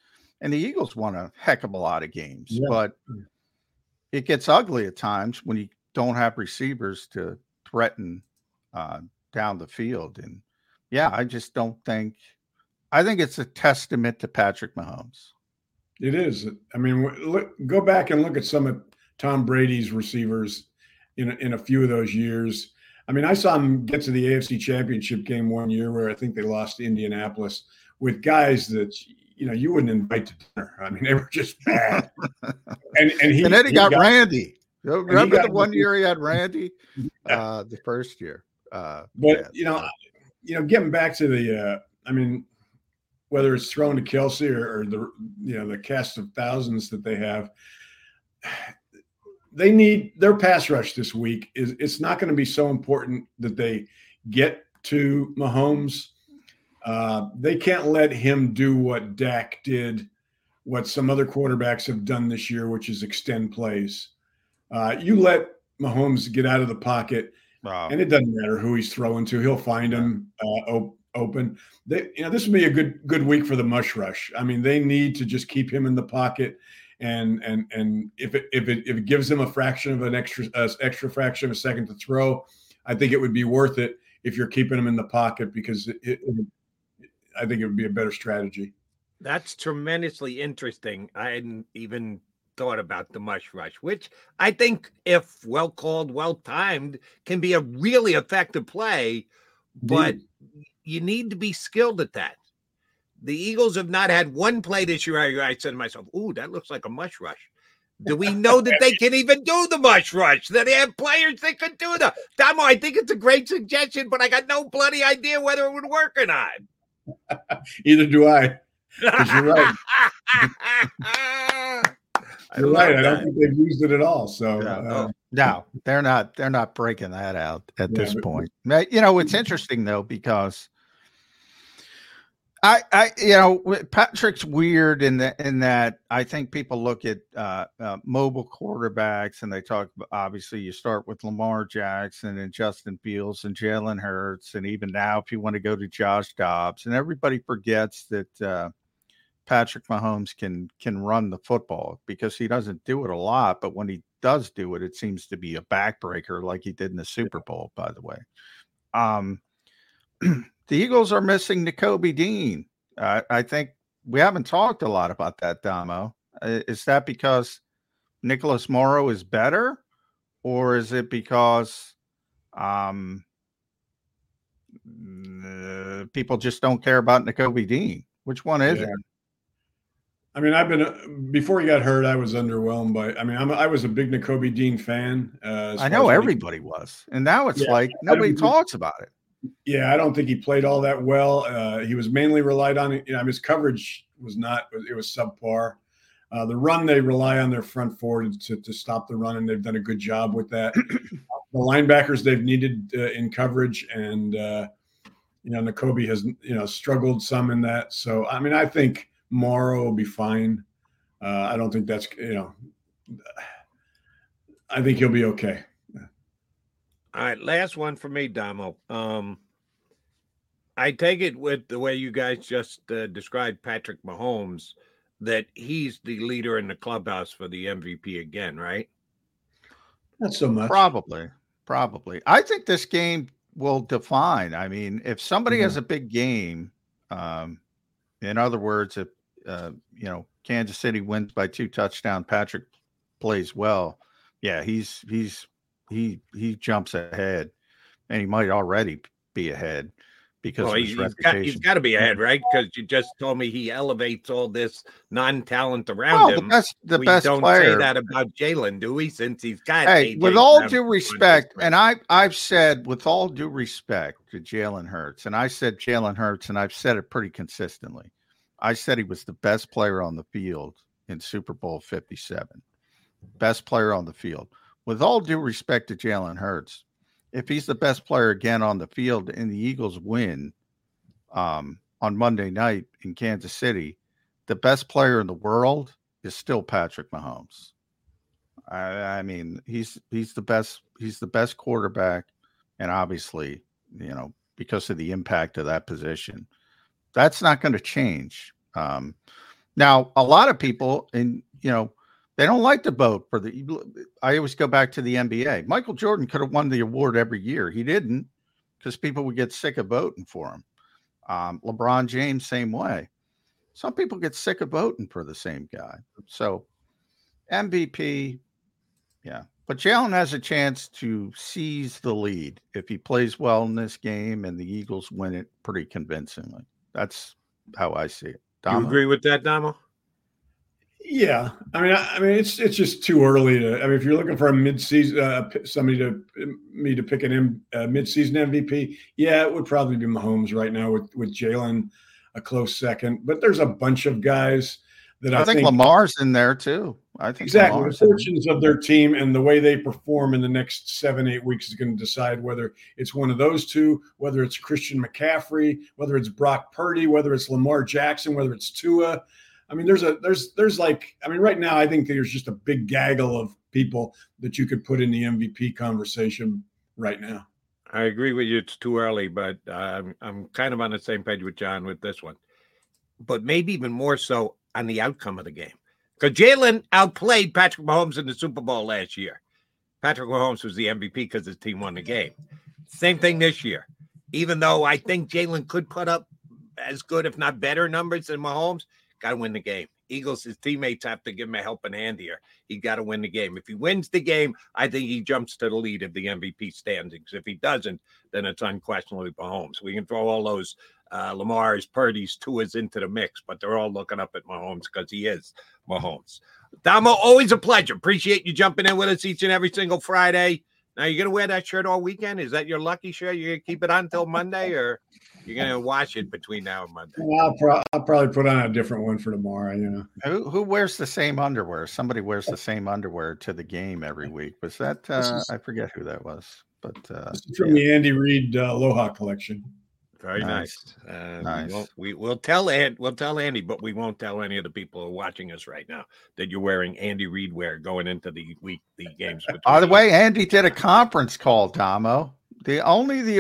And the Eagles won a heck of a lot of games, but it gets ugly at times when you don't have receivers to threaten down the field. And, I just don't think – I think it's a testament to Patrick Mahomes. It is. I mean, go back and look at some of Tom Brady's receivers in a few of those years. I mean, I saw him get to the AFC Championship game one year where I think they lost to Indianapolis with guys that – you wouldn't invite to dinner. I mean, they were just bad. And then he got Randy. Remember the one year he had Randy? The first year. Getting back to the, whether it's thrown to Kelce or the, the cast of thousands that they have, they need their pass rush this week. It's not going to be so important that they get to Mahomes. They can't let him do what Dak did, what some other quarterbacks have done this year, which is extend plays. You let Mahomes get out of the pocket, and it doesn't matter who he's throwing to; he'll find him open. This would be a good week for the mush rush. I mean, they need to just keep him in the pocket, and if it gives him a fraction of an extra fraction of a second to throw, I think it would be worth it if you're keeping him in the pocket because I think it would be a better strategy. That's tremendously interesting. I hadn't even thought about the mush rush, which I think, if well called, well timed, can be a really effective play, but you need to be skilled at that. The Eagles have not had one play this year where I said to myself, ooh, that looks like a mush rush. Do we know that they can even do the mush rush? That they have players that could do the Damo, I think it's a great suggestion, but I got no bloody idea whether it would work or not. Either do I. You're right. You're right. I don't think they've used it at all. So no, they're not breaking that out at this point. You know, it's interesting though because Patrick's weird in that I think people look at mobile quarterbacks and they talk. Obviously, you start with Lamar Jackson and Justin Fields and Jalen Hurts, and even now, if you want to go to Josh Dobbs, and everybody forgets that Patrick Mahomes can run the football, because he doesn't do it a lot, but when he does do it, it seems to be a backbreaker, like he did in the Super Bowl, by the way. The Eagles are missing Nakobe Dean. I think we haven't talked a lot about that, Damo. Is that because Nicholas Morrow is better, or is it because people just don't care about Nakobe Dean? Which one is it? I mean, I've been, before he got hurt, I was underwhelmed by, I mean, I was a big Nakobe Dean fan. I know everybody was. And now it's like nobody talks about it. Yeah, I don't think he played all that well. He was mainly relied on, you know, his coverage was not, it was subpar. The run, they rely on their front four to stop the run, and they've done a good job with that. The linebackers they've needed in coverage, and, you know, Nakobe has, you know, struggled some in that. So, I mean, I think Morrow will be fine. I don't think that's, you know, I think he'll be okay. All right, last one for me, Damo. I take it with the way you guys just described Patrick Mahomes that he's the leader in the clubhouse for the MVP again, right? Not so much. Probably. I think this game will define. I mean, if somebody has a big game, in other words, if you know, Kansas City wins by 2 touchdowns, Patrick plays well. Yeah, he jumps ahead, and he might already be ahead because of his reputation. He's got to be ahead, right? Because you just told me he elevates all this non-talent around him. We don't say that about Jalen, do we? Since he's got. Hey, with all due respect, and I've said with all due respect to Jalen Hurts, and I said Jalen Hurts, and I've said it pretty consistently. I said he was the best player on the field in Super Bowl 57. Best player on the field. With all due respect to Jalen Hurts, if he's the best player again on the field and the Eagles win on Monday night in Kansas City, the best player in the world is still Patrick Mahomes. I mean, he's the best quarterback, and obviously, you know, because of the impact of that position, that's not going to change. Now, a lot of people, and you know, they don't like to vote for the. I always go back to the NBA. Michael Jordan could have won the award every year. He didn't, because people would get sick of voting for him. LeBron James, same way. Some people get sick of voting for the same guy. So MVP, yeah. But Jalen has a chance to seize the lead if he plays well in this game and the Eagles win it pretty convincingly. That's how I see it. Damo. You agree with that, Damo? Yeah, I mean, it's just too early to. I mean, if you're looking for a midseason somebody to pick a midseason MVP, yeah, it would probably be Mahomes right now, with Jalen a close second. But there's a bunch of guys that I think Lamar's in there too. I think exactly Lamar's the fortunes of their team and the way they perform in the next 7-8 weeks is going to decide whether it's one of those two, whether it's Christian McCaffrey, whether it's Brock Purdy, whether it's Lamar Jackson, whether it's Tua. I mean, there's right now, I think there's just a big gaggle of people that you could put in the MVP conversation right now. I agree with you. It's too early, but I'm kind of on the same page with John with this one, but maybe even more so on the outcome of the game. Because Jalen outplayed Patrick Mahomes in the Super Bowl last year. Patrick Mahomes was the MVP because his team won the game. Same thing this year, even though I think Jalen could put up as good, if not better, numbers than Mahomes. Got to win the game. Eagles, his teammates have to give him a helping hand here. He got to win the game. If he wins the game, I think he jumps to the lead of the MVP standings. If he doesn't, then it's unquestionably Mahomes. We can throw all those Lamar's, Purdy's, Tua's into the mix, but they're all looking up at Mahomes because he is Mahomes. Damo, always a pleasure. Appreciate you jumping in with us each and every single Friday. Now, you're going to wear that shirt all weekend? Is that your lucky shirt? You're going to keep it on till Monday, or you're going to wash it between now and Monday? Well, I'll probably put on a different one for tomorrow, you know. Who wears the same underwear? Somebody wears the same underwear to the game every week. Was that I forget who that was. But from the Andy Reid Aloha collection. Very nice. Nice. We'll tell Andy, but we won't tell any of the people who are watching us right now that you're wearing Andy Reid wear going into the games. By the way, Andy did a conference call, Damo. The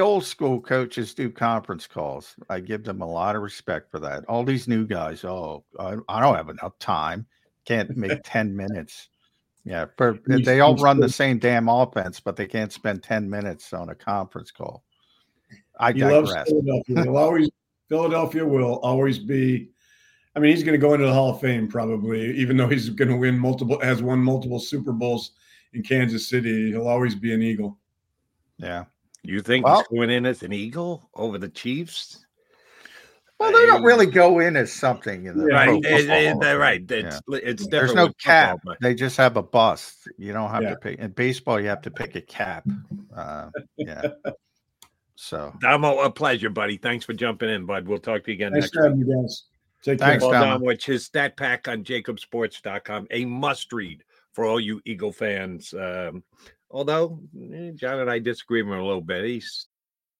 old school coaches do conference calls. I give them a lot of respect for that. All these new guys, I don't have enough time. Can't make 10 minutes. Yeah, they all run the same damn offense, but they can't spend 10 minutes on a conference call. I digress. Philadelphia will always be – I mean, he's going to go into the Hall of Fame probably, even though he's going to win multiple Super Bowls in Kansas City. He'll always be an Eagle. Yeah. You think he's going in as an Eagle over the Chiefs? Well, they don't really go in as something. Right. It's there's no cap. Football, they just have a bust. You don't have to pick. In baseball, you have to pick a cap. So, Domo, a pleasure, buddy. Thanks for jumping in, bud. We'll talk to you again next time. You guys. Take care. Thanks, Paul Domowitch. His stat pack on JAKIBsports.com, a must-read for all you Eagle fans. Although, John and I disagree with him a little bit.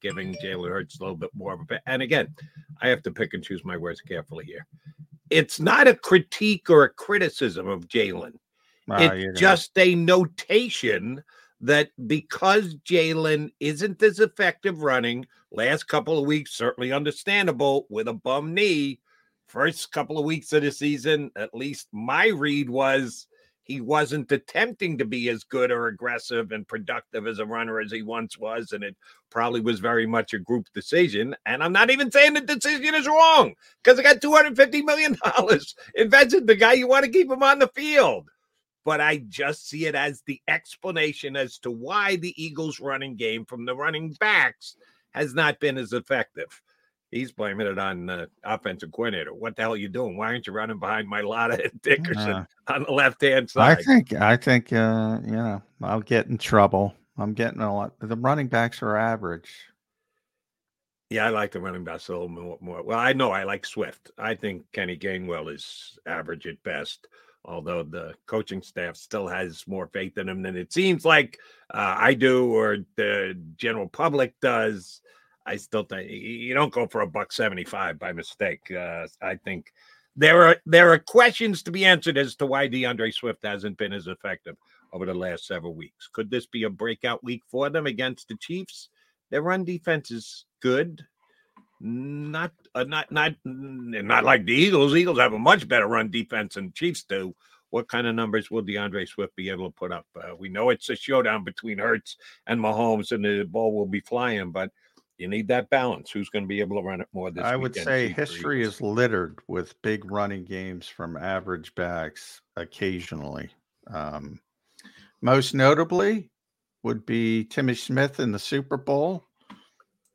Giving Jalen Hurts a little bit more of a bit. And again, I have to pick and choose my words carefully here. It's not a critique or a criticism of Jalen. It's just a notation that because Jalen isn't as effective running, last couple of weeks, certainly understandable, with a bum knee, first couple of weeks of the season, at least my read was he wasn't attempting to be as good or aggressive and productive as a runner as he once was, and it probably was very much a group decision. And I'm not even saying the decision is wrong, because I got $250 million invested in the guy. You want to keep him on the field. But I just see it as the explanation as to why the Eagles' running game from the running backs has not been as effective. He's blaming it on the offensive coordinator. What the hell are you doing? Why aren't you running behind Mailata and Dickerson on the left-hand side? I think, I'll get in trouble. I'm getting a lot. The running backs are average. Yeah, I like the running backs a little more. Well, I know I like Swift. I think Kenny Gainwell is average at best, although the coaching staff still has more faith in him than it seems like I do or the general public does. I still think you don't go for $175 by mistake. I think there are questions to be answered as to why DeAndre Swift hasn't been as effective over the last several weeks. Could this be a breakout week for them against the Chiefs? Their run defense is good. Not like the Eagles. Eagles have a much better run defense than the Chiefs do. What kind of numbers will DeAndre Swift be able to put up? We know it's a showdown between Hurts and Mahomes, and the ball will be flying, but you need that balance. Who's going to be able to run it more this weekend? I would say history is littered with big running games from average backs occasionally. Most notably would be Timmy Smith in the Super Bowl.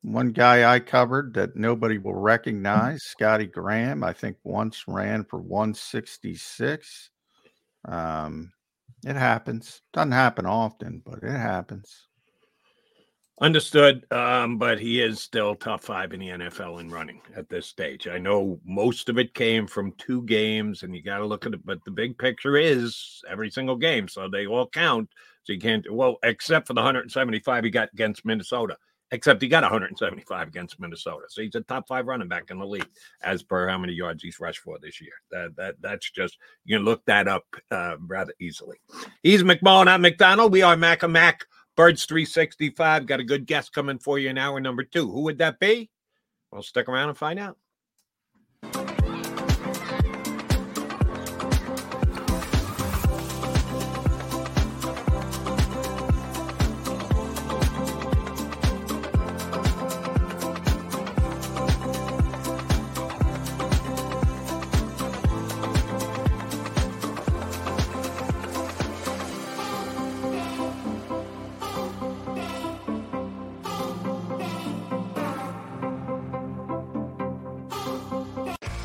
One guy I covered that nobody will recognize, Scotty Graham, I think once ran for 166. It happens. Doesn't happen often, but it happens. Understood, but he is still top five in the NFL in running at this stage. I know most of it came from two games, and you got to look at it, but the big picture is every single game, so they all count. So you can't, except for the 175 he got against Minnesota, except he got 175 against Minnesota. So he's a top five running back in the league as per how many yards he's rushed for this year. That's just, you can look that up rather easily. He's McMullen, not McDonald. We are Mac and Mac. Birds 365, got a good guest coming for you in hour number 2. Who would that be? Well, stick around and find out.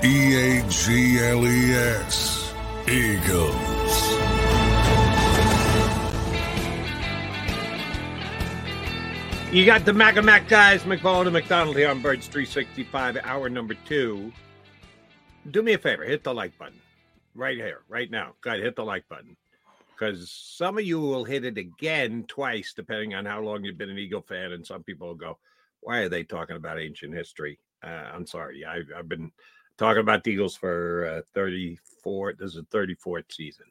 E-A-G-L-E-S, Eagles. You got the Mac and Mac guys, McMullen and McDonald here on Birds 365, hour number 2. Do me a favor, hit the like button right here, right now. Go ahead, hit the like button, because some of you will hit it again twice, depending on how long you've been an Eagle fan, and some people will go, why are they talking about ancient history? I'm sorry, I've been talking about the Eagles for 34. This is the 34th season.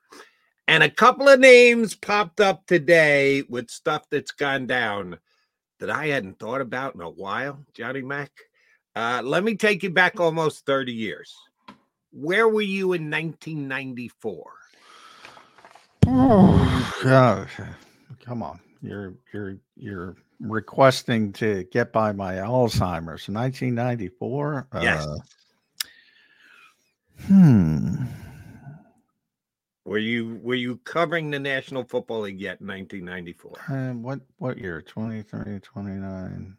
And a couple of names popped up today with stuff that's gone down that I hadn't thought about in a while, Johnny Mac. Let me take you back almost 30 years. Where were you in 1994? Oh, God. Come on. You're requesting to get by my Alzheimer's. 1994? Yes. Were you covering the National Football League yet in 1994? What year? 23, 29?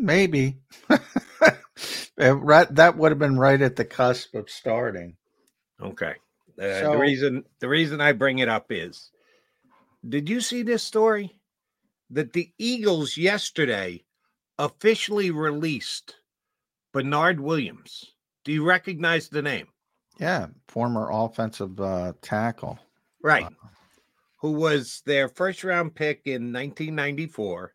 Maybe. That would have been right at the cusp of starting. Okay. So, the reason I bring it up is, did you see this story? That the Eagles yesterday officially released Bernard Williams. Do you recognize the name? Yeah, former offensive tackle. Right. Who was their first-round pick in 1994.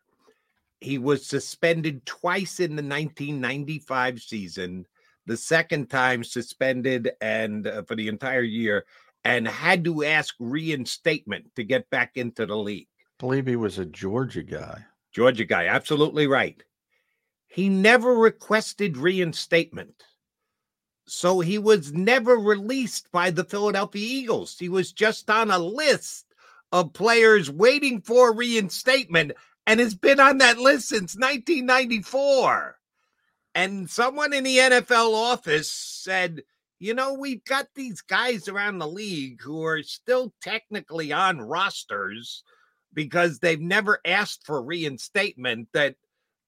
He was suspended twice in the 1995 season, the second time suspended and for the entire year, and had to ask reinstatement to get back into the league. I believe he was a Georgia guy. Georgia guy, absolutely right. He never requested reinstatement. So he was never released by the Philadelphia Eagles. He was just on a list of players waiting for reinstatement and has been on that list since 1994. And someone in the NFL office said, you know, we've got these guys around the league who are still technically on rosters because they've never asked for reinstatement, that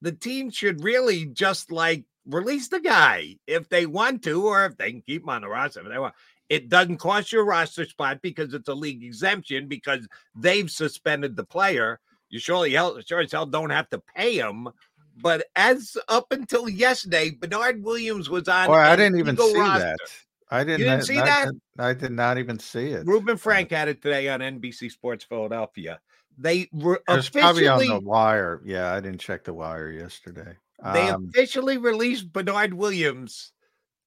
the team should really just like release the guy if they want to, or if they can keep him on the roster if they want. It doesn't cost you a roster spot because it's a league exemption, because they've suspended the player. You sure as hell don't have to pay him. But as up until yesterday, Bernard Williams was on. Or I didn't even see roster. That. I didn't see that. I did not even see it. Ruben Frank had it today on NBC Sports Philadelphia. They were officially probably on the wire. Yeah, I didn't check the wire yesterday. They officially released Bernard Williams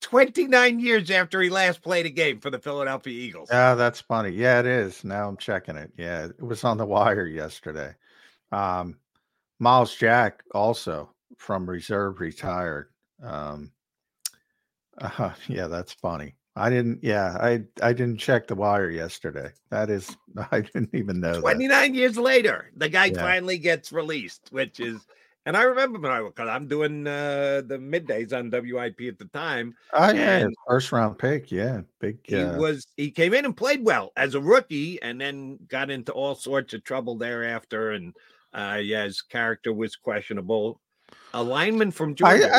29 years after he last played a game for the Philadelphia Eagles. Yeah, that's funny. Yeah, it is. Now I'm checking it. Yeah, it was on the wire yesterday. Miles Jack also from reserve retired. Yeah, that's funny. I didn't check the wire yesterday. That is, I didn't even know 29 years later, the guy finally gets released, which is, and I remember because I'm doing the middays on WIP at the time. Oh, yeah, first round pick. Yeah, big. He came in and played well as a rookie and then got into all sorts of trouble thereafter. And his character was questionable. A lineman from Georgia.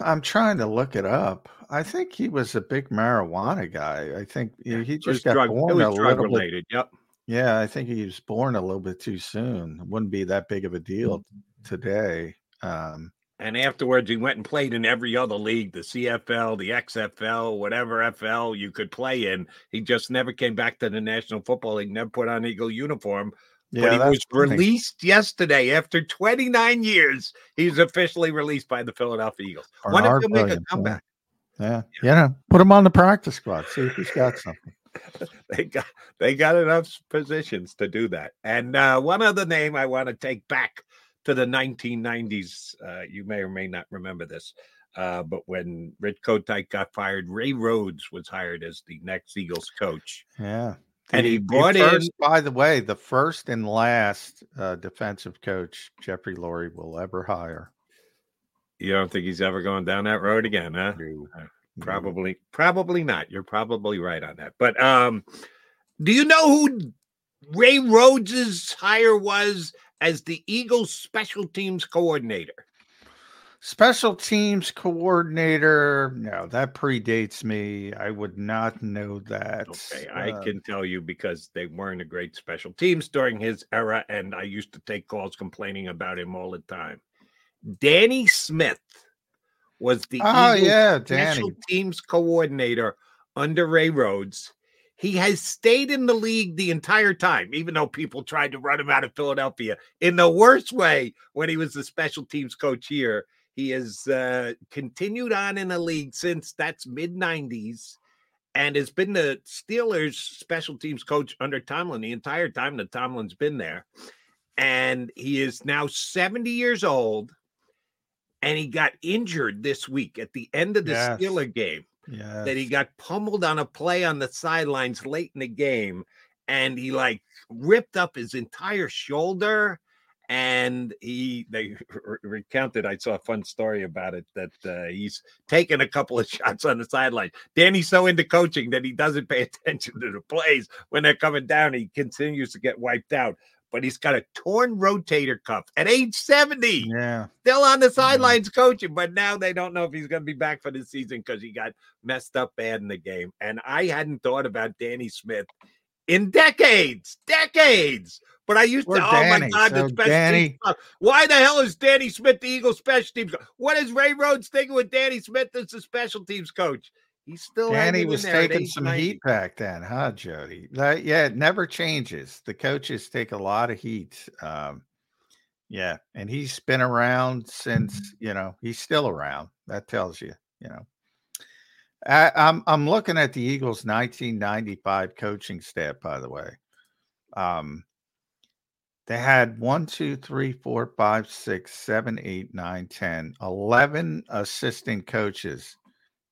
I'm trying to look it up. I think he was a big marijuana guy. I think he just got born a little related. Yep. Yeah, I think he was born a little bit too soon. Wouldn't be that big of a deal today. And afterwards, he went and played in every other league, the CFL, the XFL, whatever FL you could play in. He just never came back to the National Football League, never put on Eagle uniform. But he was released yesterday. After 29 years, he's officially released by the Philadelphia Eagles. Why don't you make a comeback? Yeah. Put him on the practice squad. See if he's got something. They got enough positions to do that. And one other name I want to take back to the 1990s. You may or may not remember this. But when Rich Kotite got fired, Ray Rhodes was hired as the next Eagles coach. Yeah. And he brought in, by the way, the first and last defensive coach Jeffrey Lurie will ever hire. You don't think he's ever going down that road again, huh? No. Probably not. You're probably right on that. But do you know who Ray Rhodes' hire was as the Eagles special teams coordinator? Special teams coordinator. No, that predates me. I would not know that. Okay, I can tell you because they weren't a great special teams during his era, and I used to take calls complaining about him all the time. Danny Smith was the special teams coordinator under Ray Rhodes. He has stayed in the league the entire time, even though people tried to run him out of Philadelphia in the worst way when he was the special teams coach here. He has continued on in the league since that's mid-90s and has been the Steelers special teams coach under Tomlin the entire time that Tomlin's been there. And he is now 70 years old, and he got injured this week at the end of the Steeler game. Yes. That he got pummeled on a play on the sidelines late in the game, and he ripped up his entire shoulder. And they recounted, I saw a fun story about it, that he's taken a couple of shots on the sideline. Danny's so into coaching that he doesn't pay attention to the plays. When they're coming down, he continues to get wiped out. But he's got a torn rotator cuff at age 70. Yeah. Still on the sidelines coaching, but now they don't know if he's going to be back for the season because he got messed up bad in the game. And I hadn't thought about Danny Smith in decades. But I used to, my God, so the special teams stuff. Why the hell is Danny Smith the Eagles special teams coach? What is Ray Rhodes thinking with Danny Smith as the special teams coach? He's still Danny was taking some heat back then, huh, Jody? It never changes. The coaches take a lot of heat. And he's been around since, he's still around. That tells you, I'm looking at the Eagles' 1995 coaching staff, by the way. They had 11 assistant coaches,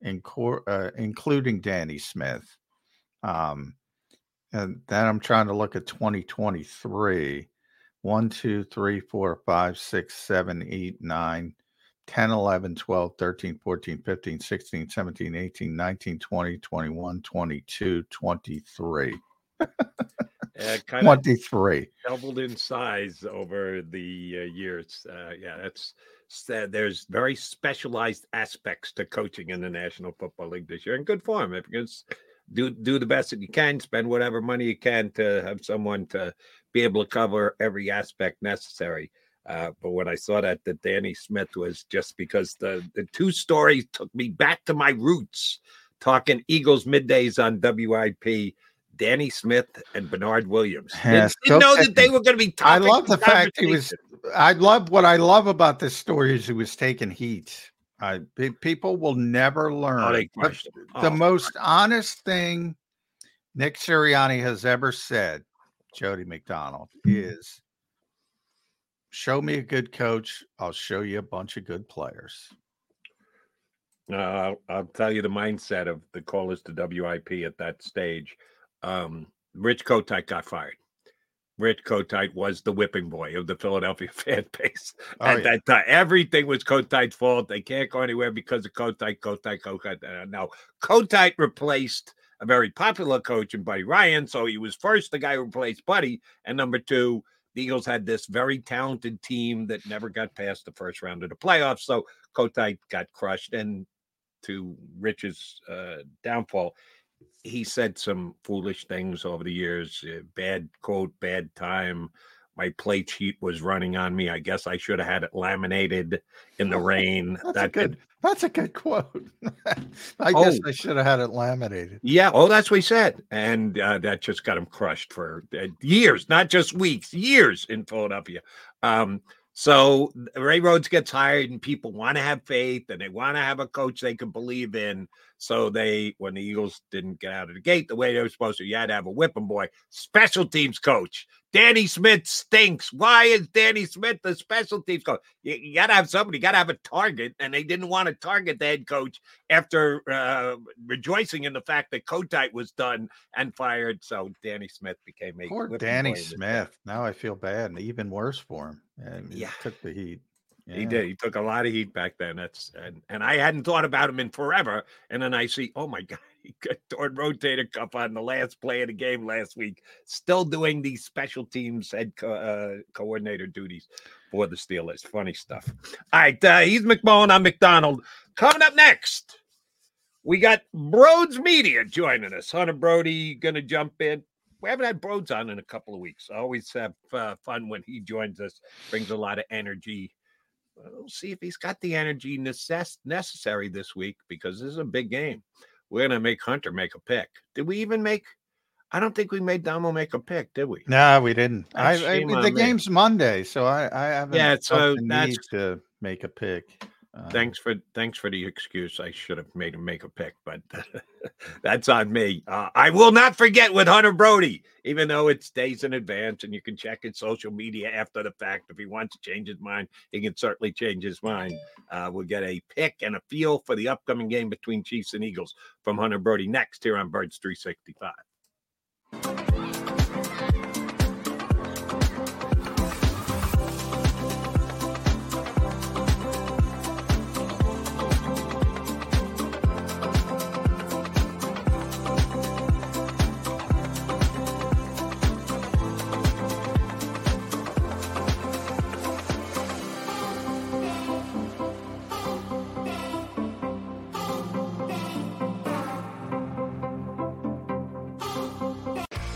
including Danny Smith. And then I'm trying to look at 2023. 1, 2, 3, 4, 5, 6, 7, 8, 9, 10, 11, 12, 13, 14, 15, 16, 17, 18, 19, 20, 21, 22, 23. Kind 23. Of doubled in size over the years. Yeah, that's there's very specialized aspects to coaching in the National Football League this year, and good for him. If you can do the best that you can, spend whatever money you can to have someone to be able to cover every aspect necessary. But when I saw that Danny Smith was just because the two stories took me back to my roots, talking Eagles middays on WIP. Danny Smith and Bernard Williams. Yes, didn't know that they were going to be talking. I love the fact he was. I love what I love about this story is he was taking heat. People will never learn. The most honest thing Nick Sirianni has ever said, Jody McDonald, is show me a good coach. I'll show you a bunch of good players. I'll tell you the mindset of the callers to WIP at that stage. Rich Kotite got fired. Rich Kotite was the whipping boy of the Philadelphia fan base at that time. Everything was Kotite's fault. They can't go anywhere because of Kotite. Now, Kotite replaced a very popular coach in Buddy Ryan, so he was first the guy who replaced Buddy, and number two, the Eagles had this very talented team that never got past the first round of the playoffs, so Kotite got crushed, and to Rich's downfall, he said some foolish things over the years. Bad quote, bad time. My plate sheet was running on me. I guess I should have had it laminated in the rain. That's a good quote. Guess I should have had it laminated. Yeah. Oh, that's what he said. And that just got him crushed for years, not just weeks, years in Philadelphia. So Ray Rhodes gets hired and people want to have faith and they want to have a coach they can believe in. So when the Eagles didn't get out of the gate the way they were supposed to, you had to have a whipping boy. Special teams coach. Danny Smith stinks. Why is Danny Smith the special teams coach? You got to have somebody, you got to have a target, and they didn't want to target the head coach after rejoicing in the fact that Kotite was done and fired. So Danny Smith became a poor Danny Smith. Now I feel bad and even worse for him. And he took the heat. Yeah. He did. He took a lot of heat back then. And I hadn't thought about him in forever. And then I see, oh my God, he got torn rotator cuff on the last play of the game last week. Still doing these special teams head coordinator duties for the Steelers. Funny stuff. All right, he's McMullen. I'm McDonald. Coming up next, we got Broads Media joining us. Hunter Brody going to jump in. We haven't had Broads on in a couple of weeks. I always have fun when he joins us. Brings a lot of energy. We'll see if he's got the energy necessary this week because this is a big game. We're going to make Hunter make a pick. Did we even make – I don't think we made Domo make a pick, did we? No, we didn't. The game's Monday, so I haven't need to make a pick. Thanks for the excuse. I should have made him make a pick, but that's on me. I will not forget with Hunter Brody, even though it's days in advance and you can check his social media after the fact. If he wants to change his mind, he can certainly change his mind. We'll get a pick and a feel for the upcoming game between Chiefs and Eagles from Hunter Brody next here on Birds 365.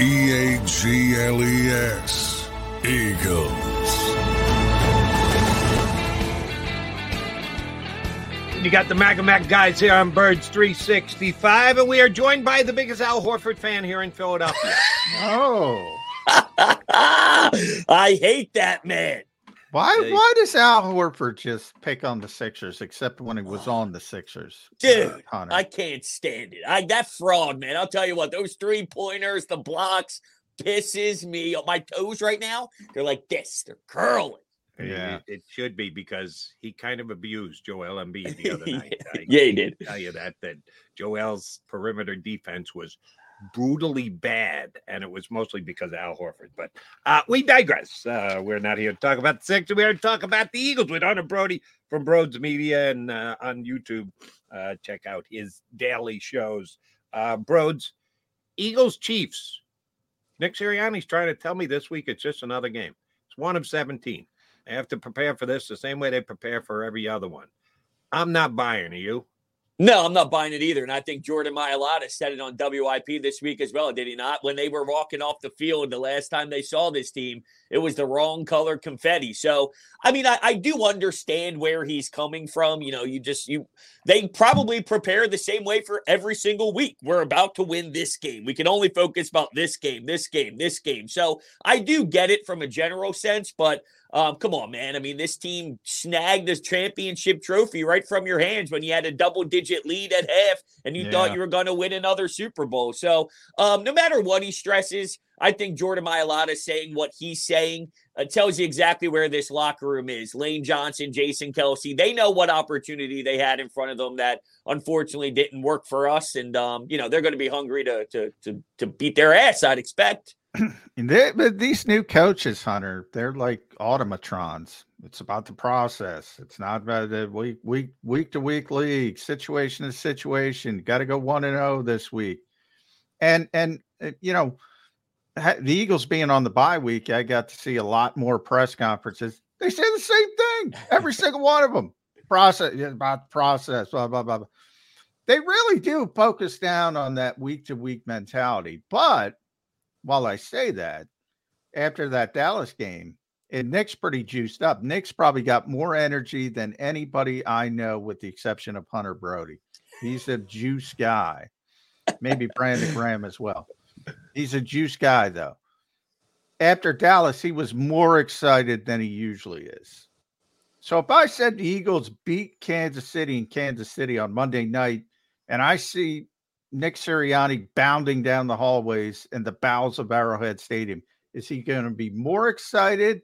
E-A-G-L-E-S, Eagles. You got the Mac guys here on Birds 365, and we are joined by the biggest Al Horford fan here in Philadelphia. Oh. I hate that man. Why does Al Horford just pick on the Sixers, except when he was on the Sixers? Dude, Hunter. I can't stand it. That fraud, man. I'll tell you what, those three-pointers, the blocks, pisses me on my toes right now. They're like this. They're curling. Yeah. It should be, because he kind of abused Joel Embiid the other night. Yeah, he did. I tell you that Joel's perimeter defense was brutally bad, and it was mostly because of Al Horford. But we digress. We're not here to talk about the Sixers. We're here to talk about the Eagles with Hunter Brody from Broads Media, and on YouTube, check out his daily shows. Broads, Eagles, Chiefs. Nick Sirianni's trying to tell me this week it's just another game. It's one of 17. They have to prepare for this the same way they prepare for every other one. I'm not buying. Are you? No, I'm not buying it either. And I think Jordan Mailata said it on WIP this week as well, did he not? When they were walking off the field the last time they saw this team, it was the wrong color confetti. So, I mean, I do understand where he's coming from. You know, they probably prepare the same way for every single week. We're about to win this game. We can only focus about this game, this game, this game. So I do get it from a general sense, but come on, man. I mean, this team snagged the championship trophy right from your hands when you had a double-digit lead at half and you thought you were going to win another Super Bowl. So no matter what he stresses, I think Jordan Mailata saying what he's saying tells you exactly where this locker room is. Lane Johnson, Jason Kelsey, they know what opportunity they had in front of them that unfortunately didn't work for us. And, you know, they're going to be hungry to beat their ass, I'd expect. But these new coaches, Hunter, they're like automatrons. It's about the process. It's not about the week to week league. Situation to situation. Got to go 1-0 this week. And you know, the Eagles being on the bye week, I got to see a lot more press conferences. They say the same thing, every single one of them. Process, about the process, blah blah blah. They really do focus down on that week to week mentality, but. While I say that, after that Dallas game, Nick's pretty juiced up. Nick's probably got more energy than anybody I know, with the exception of Hunter Brody. He's a juice guy. Maybe Brandon Graham as well. He's a juice guy, though. After Dallas, he was more excited than he usually is. So if I said the Eagles beat Kansas City in Kansas City on Monday night, and I see Nick Sirianni bounding down the hallways in the bowels of Arrowhead Stadium, is he going to be more excited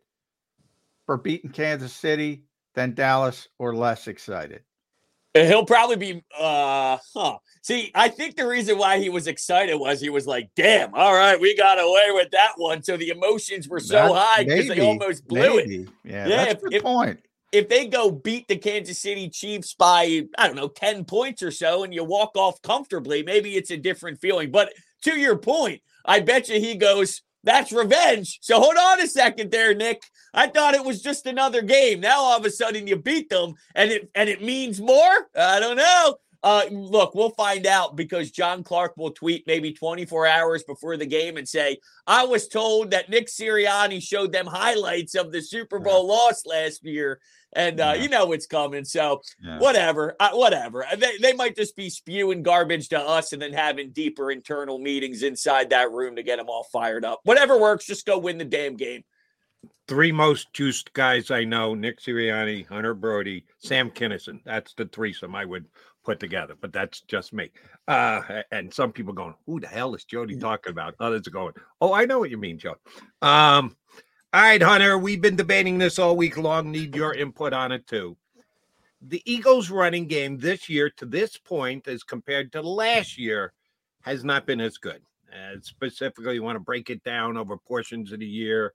for beating Kansas City than Dallas, or less excited? He'll probably be, See, I think the reason why he was excited was he was like, damn, all right, we got away with that one. So the emotions were so high because they almost blew it. Yeah, that's a good point. if they go beat the Kansas City Chiefs by, I don't know, 10 points or so, and you walk off comfortably, maybe it's a different feeling. But to your point, I bet you he goes, that's revenge. So hold on a second there, Nick. I thought it was just another game. Now all of a sudden you beat them, and it means more? I don't know. Look, we'll find out, because John Clark will tweet maybe 24 hours before the game and say, I was told that Nick Sirianni showed them highlights of the Super Bowl loss last year. And, you know, it's coming. So whatever. They might just be spewing garbage to us and then having deeper internal meetings inside that room to get them all fired up. Whatever works, just go win the damn game. Three most juiced guys I know, Nick Sirianni, Hunter Brody, Sam Kinison. That's the threesome I would put together, but that's just me. And some people going, who the hell is Jody talking about? Others are going, oh, I know what you mean, Joe. All right, Hunter, we've been debating this all week long. Need your input on it, too. The Eagles' running game this year to this point as compared to last year has not been as good. Specifically, you want to break it down over portions of the year.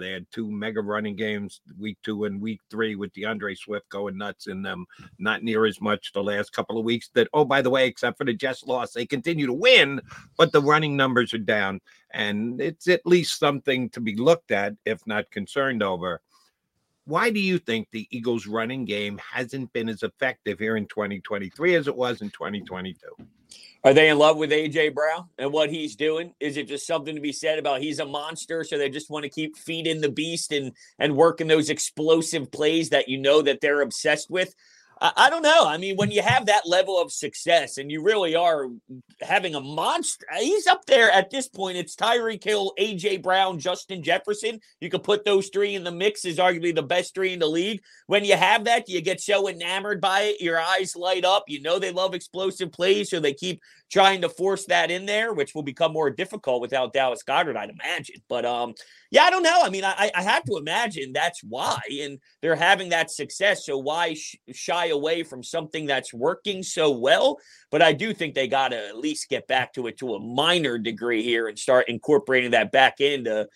They had two mega running games, week 2 and week 3, with DeAndre Swift going nuts in them. Not near as much the last couple of weeks that, oh, by the way, except for the Jets loss, they continue to win, but the running numbers are down. And it's at least something to be looked at, if not concerned over. Why do you think the Eagles' running game hasn't been as effective here in 2023 as it was in 2022? Are they in love with A.J. Brown and what he's doing? Is it just something to be said about he's a monster, so they just want to keep feeding the beast and working those explosive plays that you know that they're obsessed with? I don't know. I mean, when you have that level of success and you really are having a monster, he's up there at this point. It's Tyreek Hill, A.J. Brown, Justin Jefferson. You could put those three in the mix as arguably the best three in the league. When you have that, you get so enamored by it. Your eyes light up. You know they love explosive plays, so they keep trying to force that in there, which will become more difficult without Dallas Goedert, I'd imagine. But, yeah, I don't know. I mean, I have to imagine that's why. And they're having that success, so why shy away from something that's working so well? But I do think they got to at least get back to it to a minor degree here and start incorporating that back into,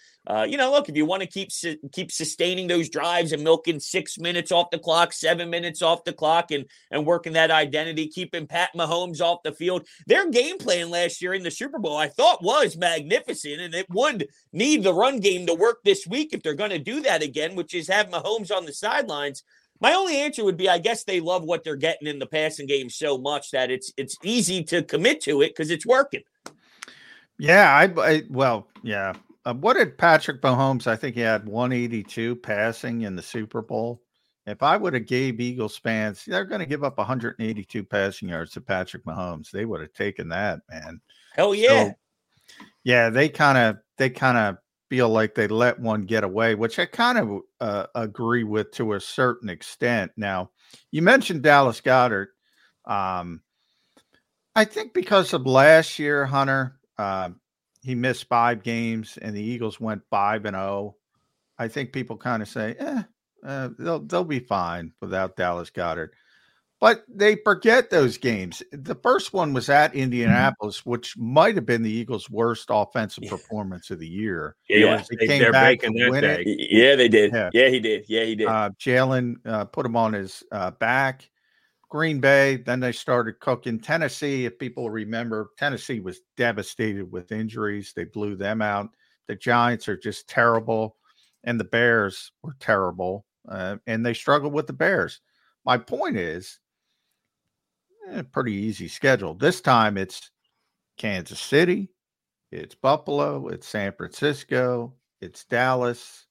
you know, look, if you want to keep sustaining those drives and milking 6 minutes off the clock, 7 minutes off the clock, and working that identity, keeping Pat Mahomes off the field. Their game plan last year in the Super Bowl, I thought, was magnificent, and it would need the run game to work this week if they're going to do that again, which is have Mahomes on the sidelines. My only answer would be, I guess they love what they're getting in the passing game so much that it's easy to commit to it because it's working. Yeah, yeah. What did Patrick Mahomes? I think he had 182 passing in the Super Bowl. If I would have gave Eagles fans, they're going to give up 182 passing yards to Patrick Mahomes. They would have taken that, man. Hell yeah. So, yeah, they kind of feel like they let one get away, which I kind of agree with to a certain extent. Now, you mentioned Dallas Goedert. I think because of last year, Hunter, he missed 5 games and the Eagles went 5-0. I think people kind of say, they'll be fine without Dallas Goedert. But they forget those games. The first one was at Indianapolis, which might have been the Eagles' worst offensive performance of the year. Yeah, they came back and win it. Yeah, they did. Yeah, he did. Yeah, he did. Jalen put him on his back. Green Bay, then they started cooking. Tennessee, if people remember, Tennessee was devastated with injuries. They blew them out. The Giants are just terrible, and the Bears were terrible, and they struggled with the Bears. My point is, pretty easy schedule. This time it's Kansas City, it's Buffalo, it's San Francisco, it's Dallas.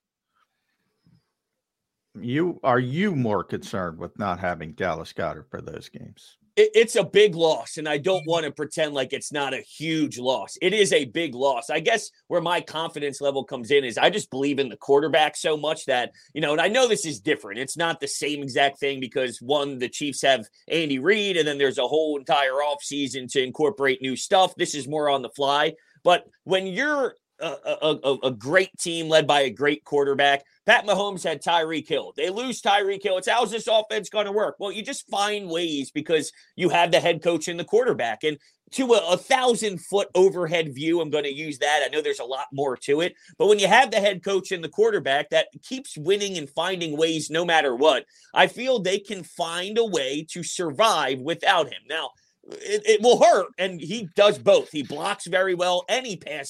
Are you more concerned with not having Dallas Goedert for those games? It's a big loss, and I don't want to pretend like it's not a huge loss. It is a big loss. I guess where my confidence level comes in is I just believe in the quarterback so much that, you know, and I know this is different. It's not the same exact thing because, one, the Chiefs have Andy Reid, and then there's a whole entire offseason to incorporate new stuff. This is more on the fly. But when you're a great team led by a great quarterback. Pat Mahomes had Tyreek Hill. They lose Tyreek Hill. It's how's this offense going to work? Well, you just find ways because you have the head coach and the quarterback. And to a 1,000-foot overhead view, I'm going to use that. I know there's a lot more to it. But when you have the head coach and the quarterback that keeps winning and finding ways no matter what, I feel they can find a way to survive without him. Now, it will hurt, and he does both. He blocks very well, and he can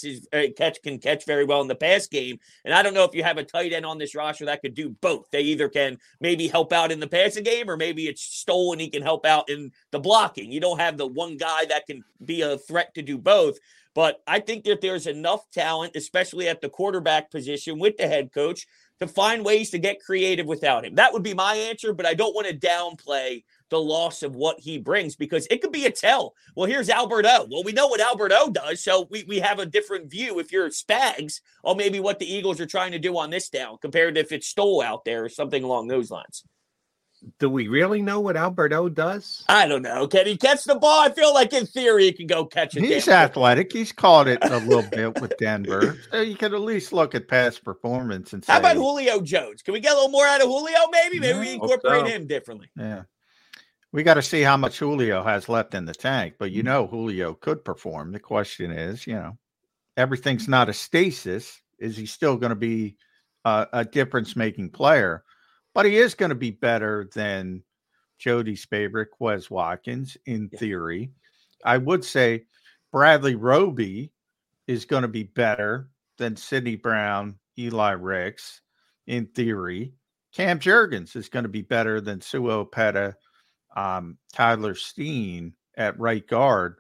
catch very well in the pass game. And I don't know if you have a tight end on this roster that could do both. They either can maybe help out in the passing game, or maybe it's stolen. He can help out in the blocking. You don't have the one guy that can be a threat to do both. But I think that there's enough talent, especially at the quarterback position with the head coach, to find ways to get creative without him. That would be my answer, but I don't want to downplay the loss of what he brings because it could be a tell. Well, here's Albert O. Well, we know what Albert O does, so we have a different view if you're Spags or maybe what the Eagles are trying to do on this down compared to if it's Stoll out there or something along those lines. Do we really know what Albert O does? I don't know. Can he catch the ball? I feel like in theory he can go catch it. He's athletic. He's caught it a little bit with Denver. So you can at least look at past performance and say. How about Julio Jones? Can we get a little more out of Julio maybe? Maybe we incorporate him differently. Yeah. We got to see how much Julio has left in the tank. But you know Julio could perform. The question is, everything's not a stasis. Is he still going to be a difference-making player? But he is going to be better than Jody's favorite, Quez Watkins, in theory. I would say Bradley Roby is going to be better than Sidney Brown, Eli Ricks, in theory. Cam Jurgens is going to be better than Sue Opeta, Tyler Steen at right guard.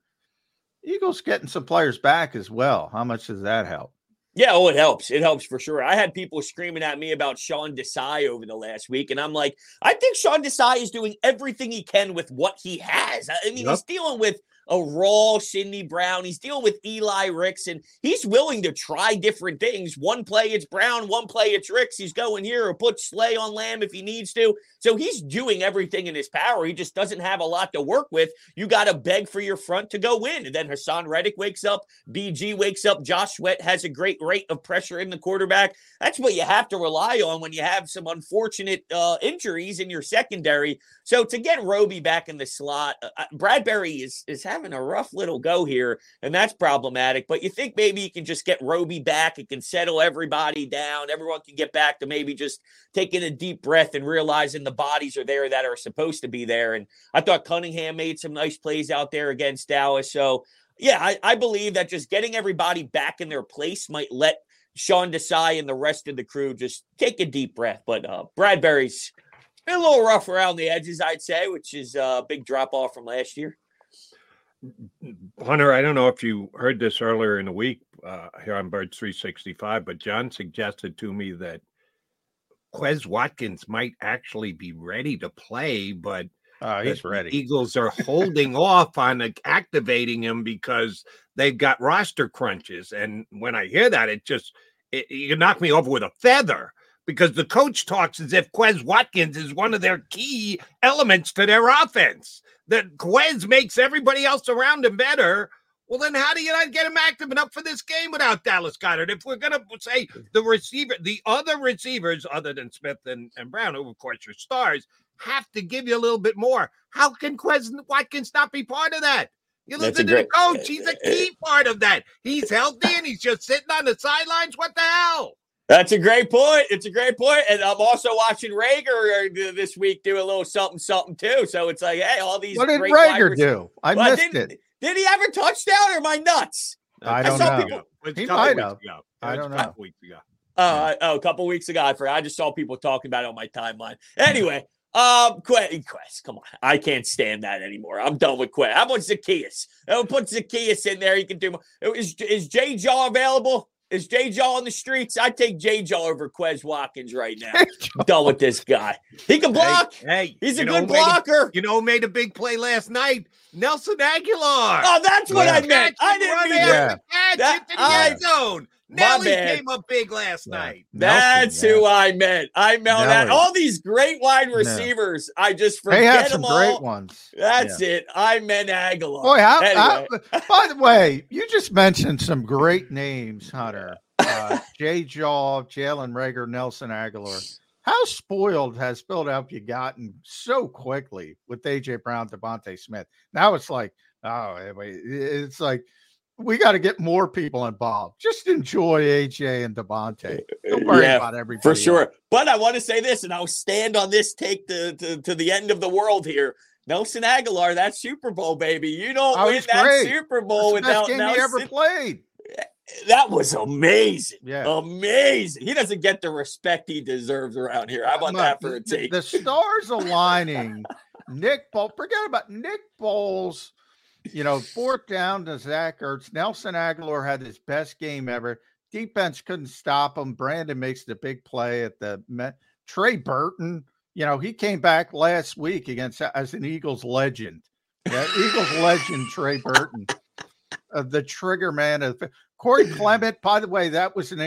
Eagles getting some players back as well. How much does that help? Yeah, it helps. It helps for sure. I had people screaming at me about Sean Desai over the last week, and I'm like, I think Sean Desai is doing everything he can with what he has. I mean, he's dealing with a raw Sidney Brown. He's dealing with Eli Ricks, and he's willing to try different things. One play, it's Brown. One play, it's Ricks. He's going here or put Slay on Lamb if he needs to. So he's doing everything in his power. He just doesn't have a lot to work with. You got to beg for your front to go win. And then Hassan Reddick wakes up. BG wakes up. Josh Sweat has a great rate of pressure in the quarterback. That's what you have to rely on when you have some unfortunate injuries in your secondary. So to get Roby back in the slot, Bradbury is having a rough little go here, and that's problematic. But you think maybe you can just get Roby back. It can settle everybody down. Everyone can get back to maybe just taking a deep breath and realizing the bodies are there that are supposed to be there. And I thought Cunningham made some nice plays out there against Dallas. So, yeah, I believe that just getting everybody back in their place might let Sean Desai and the rest of the crew just take a deep breath. But Bradbury's been a little rough around the edges, I'd say, which is a big drop-off from last year. Hunter, I don't know if you heard this earlier in the week here on Birds 365, but John suggested to me that Quez Watkins might actually be ready to play, but he's ready. The Eagles are holding off on activating him because they've got roster crunches. And when I hear that, you knock me over with a feather because the coach talks as if Quez Watkins is one of their key elements to their offense, that Quez makes everybody else around him better. Well, then how do you not get him active enough for this game without Dallas Goedert? If we're going to say the other receivers other than Smith and Brown, who, of course, are stars, have to give you a little bit more. How can Quez Watkins not be part of that? You listen to the coach. He's a key part of that. He's healthy, and he's just sitting on the sidelines. What the hell? That's a great point. It's a great point. And I'm also watching Rager this week do a little something, too. So it's like, hey, all these. What did Rager do? I missed it. Did he have a touchdown or am I nuts? I don't know. He might have. I don't know. A couple weeks ago. I forgot. I just saw people talking about it on my timeline. Anyway. Quest, come on. I can't stand that anymore. I'm done with Quest. How about Zacchaeus? I'll put Zacchaeus in there. He can do more. Is J-Jaw available? Is J-Jaw on the streets? I take J-Jaw over Quez Watkins right now. I'm done with this guy. He can block. Hey, he's a good blocker. Made a big play last night. Nelson Aguilar. Oh, that's what I meant. I didn't mean that. Into the end zone. Nelly came up big last night. That's who I meant. I meant that. All these great wide receivers, I just forget them all. They had some great ones. That's it. I meant Aguilar. Boy, anyway. By the way, you just mentioned some great names, Hunter. Jay Jaw, Jalen Reagor, Nelson Aguilar. How spoiled has Philadelphia gotten so quickly with A.J. Brown, Devontae Smith? Now it's like, it's like we got to get more people involved. Just enjoy A.J. and Devontae. Don't worry about everybody. For sure. But I want to say this, and I'll stand on this take to the end of the world here. Nelson Aguilar, that Super Bowl, baby. You don't win that Super Bowl without Nelson. That's the best game he ever played. That was amazing. Amazing. He doesn't get the respect he deserves around here. How about that for a take? The stars aligning. Nick Bowles. Forget about Nick Bowles. You know, fourth down to Zach Ertz. Nelson Aguilar had his best game ever. Defense couldn't stop him. Brandon makes the big play at the Trey Burton. You know, he came back last week against as an Eagles legend. Eagles legend Trey Burton. The trigger man of Corey Clement, by the way, that was an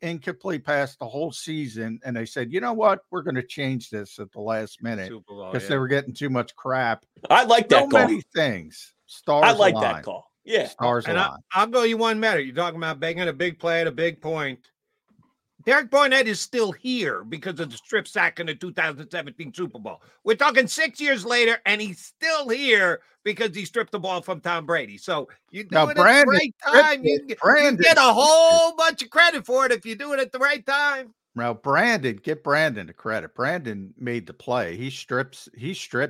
incomplete pass the whole season. And they said, you know what? We're going to change this at the last minute because they were getting too much crap. I like that call. So many things. Stars I like aligned. That call. Yeah. Stars and I'll go you one matter. You're talking about making a big play at a big point. Derek Barnett is still here because of the strip sack in the 2017 Super Bowl. We're talking 6 years later, and he's still here because he stripped the ball from Tom Brady. So you do it at the right time. You get a whole bunch of credit for it if you do it at the right time. Now, get Brandon the credit. Brandon made the play. He stripped.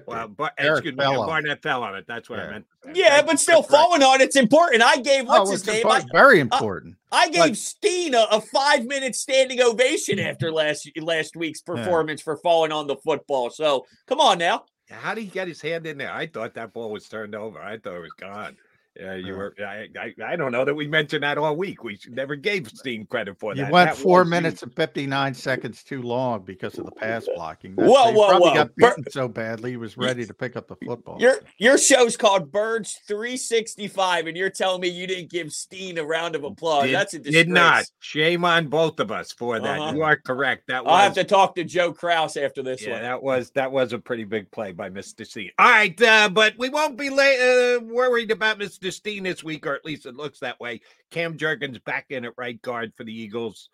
Well, Barnett fell on it. That's what I meant. Yeah, but still falling on it's important. I gave what's his name? Very important. I gave Steen a 5-minute standing ovation after last week's performance for falling on the football. So come on now. How did he get his hand in there? I thought that ball was turned over. I thought it was gone. Yeah, you were. I don't know that we mentioned that all week. We never gave Steen credit for that. You went 4 minutes and 59 seconds too long because of the pass blocking. He got beaten so badly he was ready to pick up the football. Your show's called Birds 365, and you're telling me you didn't give Steen a round of applause. That's a disgrace. Did not. Shame on both of us for that. You are correct. That was, I'll have to talk to Joe Kraus after this one. That was a pretty big play by Mr. Steen. All right, but we won't be worried about Mr. Steen this week, or at least it looks that way. Cam Jurgens back in at right guard for the Eagles.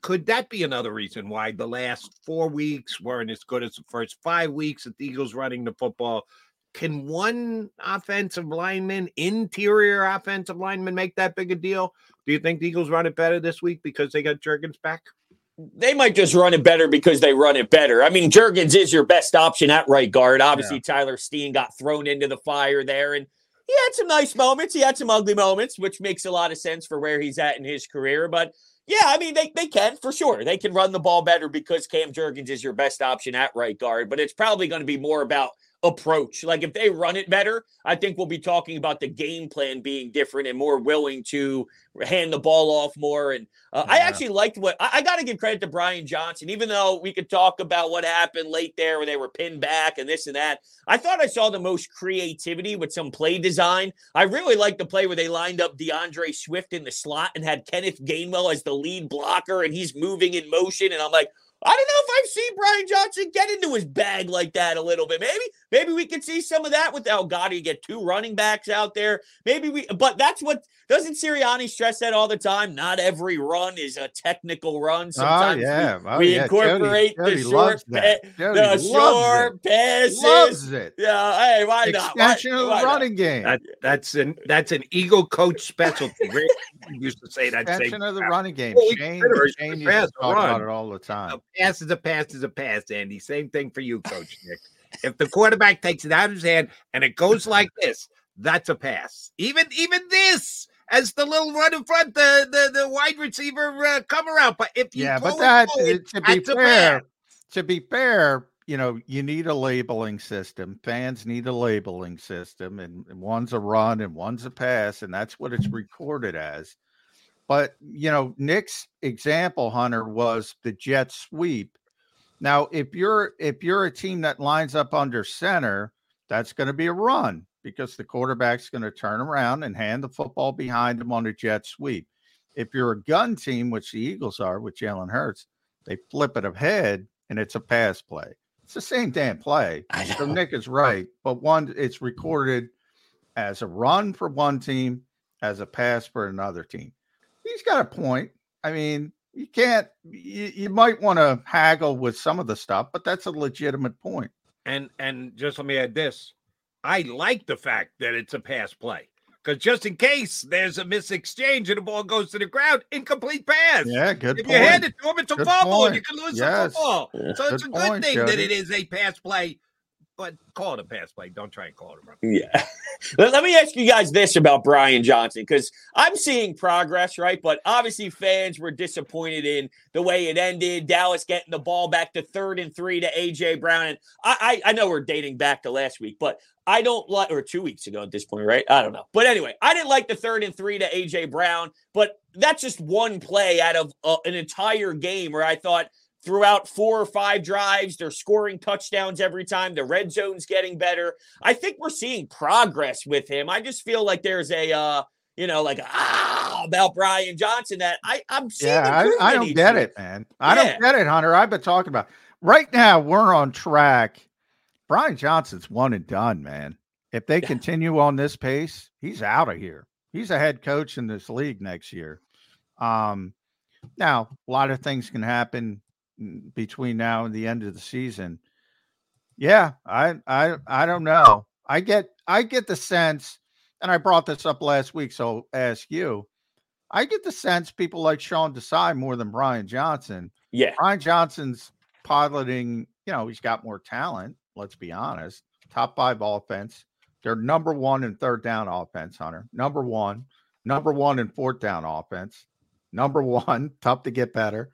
Could that be another reason why the last 4 weeks weren't as good as the first 5 weeks that the Eagles running the football? Can one interior offensive lineman make that big a deal? Do you think the Eagles run it better this week because they got Jurgens back? They might just run it better because they run it better. I mean, Jurgens is your best option at right guard. Obviously, Tyler Steen got thrown into the fire there, and he had some nice moments. He had some ugly moments, which makes a lot of sense for where he's at in his career. But, yeah, I mean, they can, for sure. They can run the ball better because Cam Jurgens is your best option at right guard. But it's probably going to be more about approach. Like, if they run it better, I think we'll be talking about the game plan being different and more willing to hand the ball off more. And I actually liked what I got to give credit to Brian Johnson, even though we could talk about what happened late there where they were pinned back and this and that. I thought I saw the most creativity with some play design. I really liked the play where they lined up DeAndre Swift in the slot and had Kenneth Gainwell as the lead blocker, and he's moving in motion. And I'm like, I don't know if I've seen Brian Johnson get into his bag like that a little bit. Maybe we could see some of that with El Gotti, get two running backs out there. But that's what, doesn't Sirianni stress that all the time? Not every run is a technical run. Sometimes we incorporate the short passes. Loves it. Yeah, hey, why not? Extension of the running game. That's an Eagle coach specialty. Rick used to say that. Extension of the running game. Shane used to talk about it all the time. Pass is a pass is a pass, Andy. Same thing for you, Coach Nick. If the quarterback takes it out of his hand and it goes like this, that's a pass. Even this, as the little run in front, the wide receiver come around. But if you to be fair, you know, you need a labeling system. Fans need a labeling system, and one's a run and one's a pass, and that's what it's recorded as. But, you know, Nick's example, Hunter, was the jet sweep. Now, if you're a team that lines up under center, that's going to be a run. because the quarterback's going to turn around and hand the football behind him on a jet sweep. If you're a gun team, which the Eagles are with Jalen Hurts, they flip it ahead and it's a pass play. It's the same damn play. So Nick is right, but one, it's recorded as a run for one team, as a pass for another team. He's got a point. I mean, you can't, you might want to haggle with some of the stuff, but that's a legitimate point. And just let me add this. I like the fact that it's a pass play, because just in case there's a mis-exchange and the ball goes to the ground, incomplete pass. Yeah, good if point. If you hand it to him, it's a good fumble. Point. You can lose the football. Yeah, so it's a good point, thing Jody. That it is a pass play, but call it a pass play. Don't try and call it a run. Yeah. Let me ask you guys this about Brian Johnson, because I'm seeing progress, right? But obviously fans were disappointed in the way it ended. Dallas getting the ball back to 3rd and 3 to A.J. Brown. And I know we're dating back to last week, but I don't like, or 2 weeks ago at this point, right? I don't know. But anyway, I didn't like the 3rd and 3 to A.J. Brown, but that's just one play out of an entire game where I thought, throughout 4 or 5 drives, they're scoring touchdowns every time. The red zone's getting better. I think we're seeing progress with him. I just feel like there's a, about Brian Johnson that I'm seeing. Yeah, I don't get it, man. I don't get it, Hunter. I've been talking about it. Right now, we're on track. Brian Johnson's one and done, man. If they continue on this pace, he's out of here. He's a head coach in this league next year. Now, a lot of things can happen between now and the end of the season. Yeah, I don't know. I get the sense, and I brought this up last week, so I'll ask you. I get the sense people like Sean Desai more than Brian Johnson. Yeah. Brian Johnson's piloting, he's got more talent, let's be honest. Top 5 offense. They're number 1 in 3rd down offense, Hunter. Number one in 4th down offense. Number 1, tough to get better.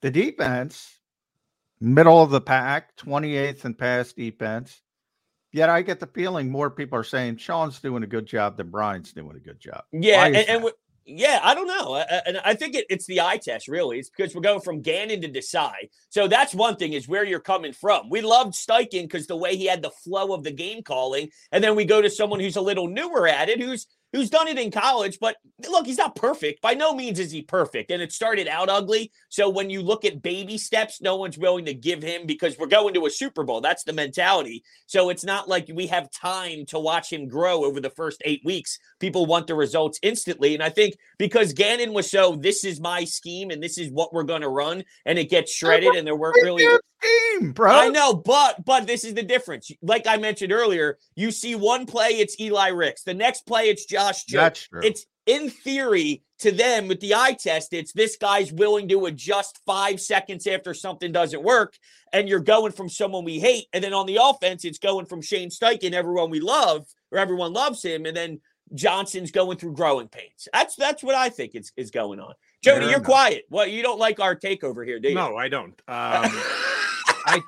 The defense, middle of the pack, 28th and pass defense. Yet I get the feeling more people are saying Sean's doing a good job than Brian's doing a good job. Yeah, and I don't know. And I think it's the eye test, really. It's because we're going from Gannon to Desai. So that's one thing, is where you're coming from. We loved Steichen because the way he had the flow of the game calling. And then we go to someone who's a little newer at it, who's done it in college, but look, he's not perfect. By no means is he perfect, and it started out ugly. So when you look at baby steps, no one's willing to give him because we're going to a Super Bowl. That's the mentality. So it's not like we have time to watch him grow over the first 8 weeks. People want the results instantly, and I think because Gannon was so, this is my scheme, and this is what we're going to run, and it gets shredded, and there weren't really – team, bro. I know, but this is the difference. Like I mentioned earlier, you see one play, it's Eli Ricks. The next play, it's Josh Jacobs. It's in theory to them with the eye test. It's this guy's willing to adjust 5 seconds after something doesn't work, and you're going from someone we hate, and then on the offense, it's going from Shane Steichen, everyone we love, or everyone loves him, and then Johnson's going through growing pains. That's what I think is going on. Jody, you're quiet. Well, you don't like our takeover here, do you? No, I don't. I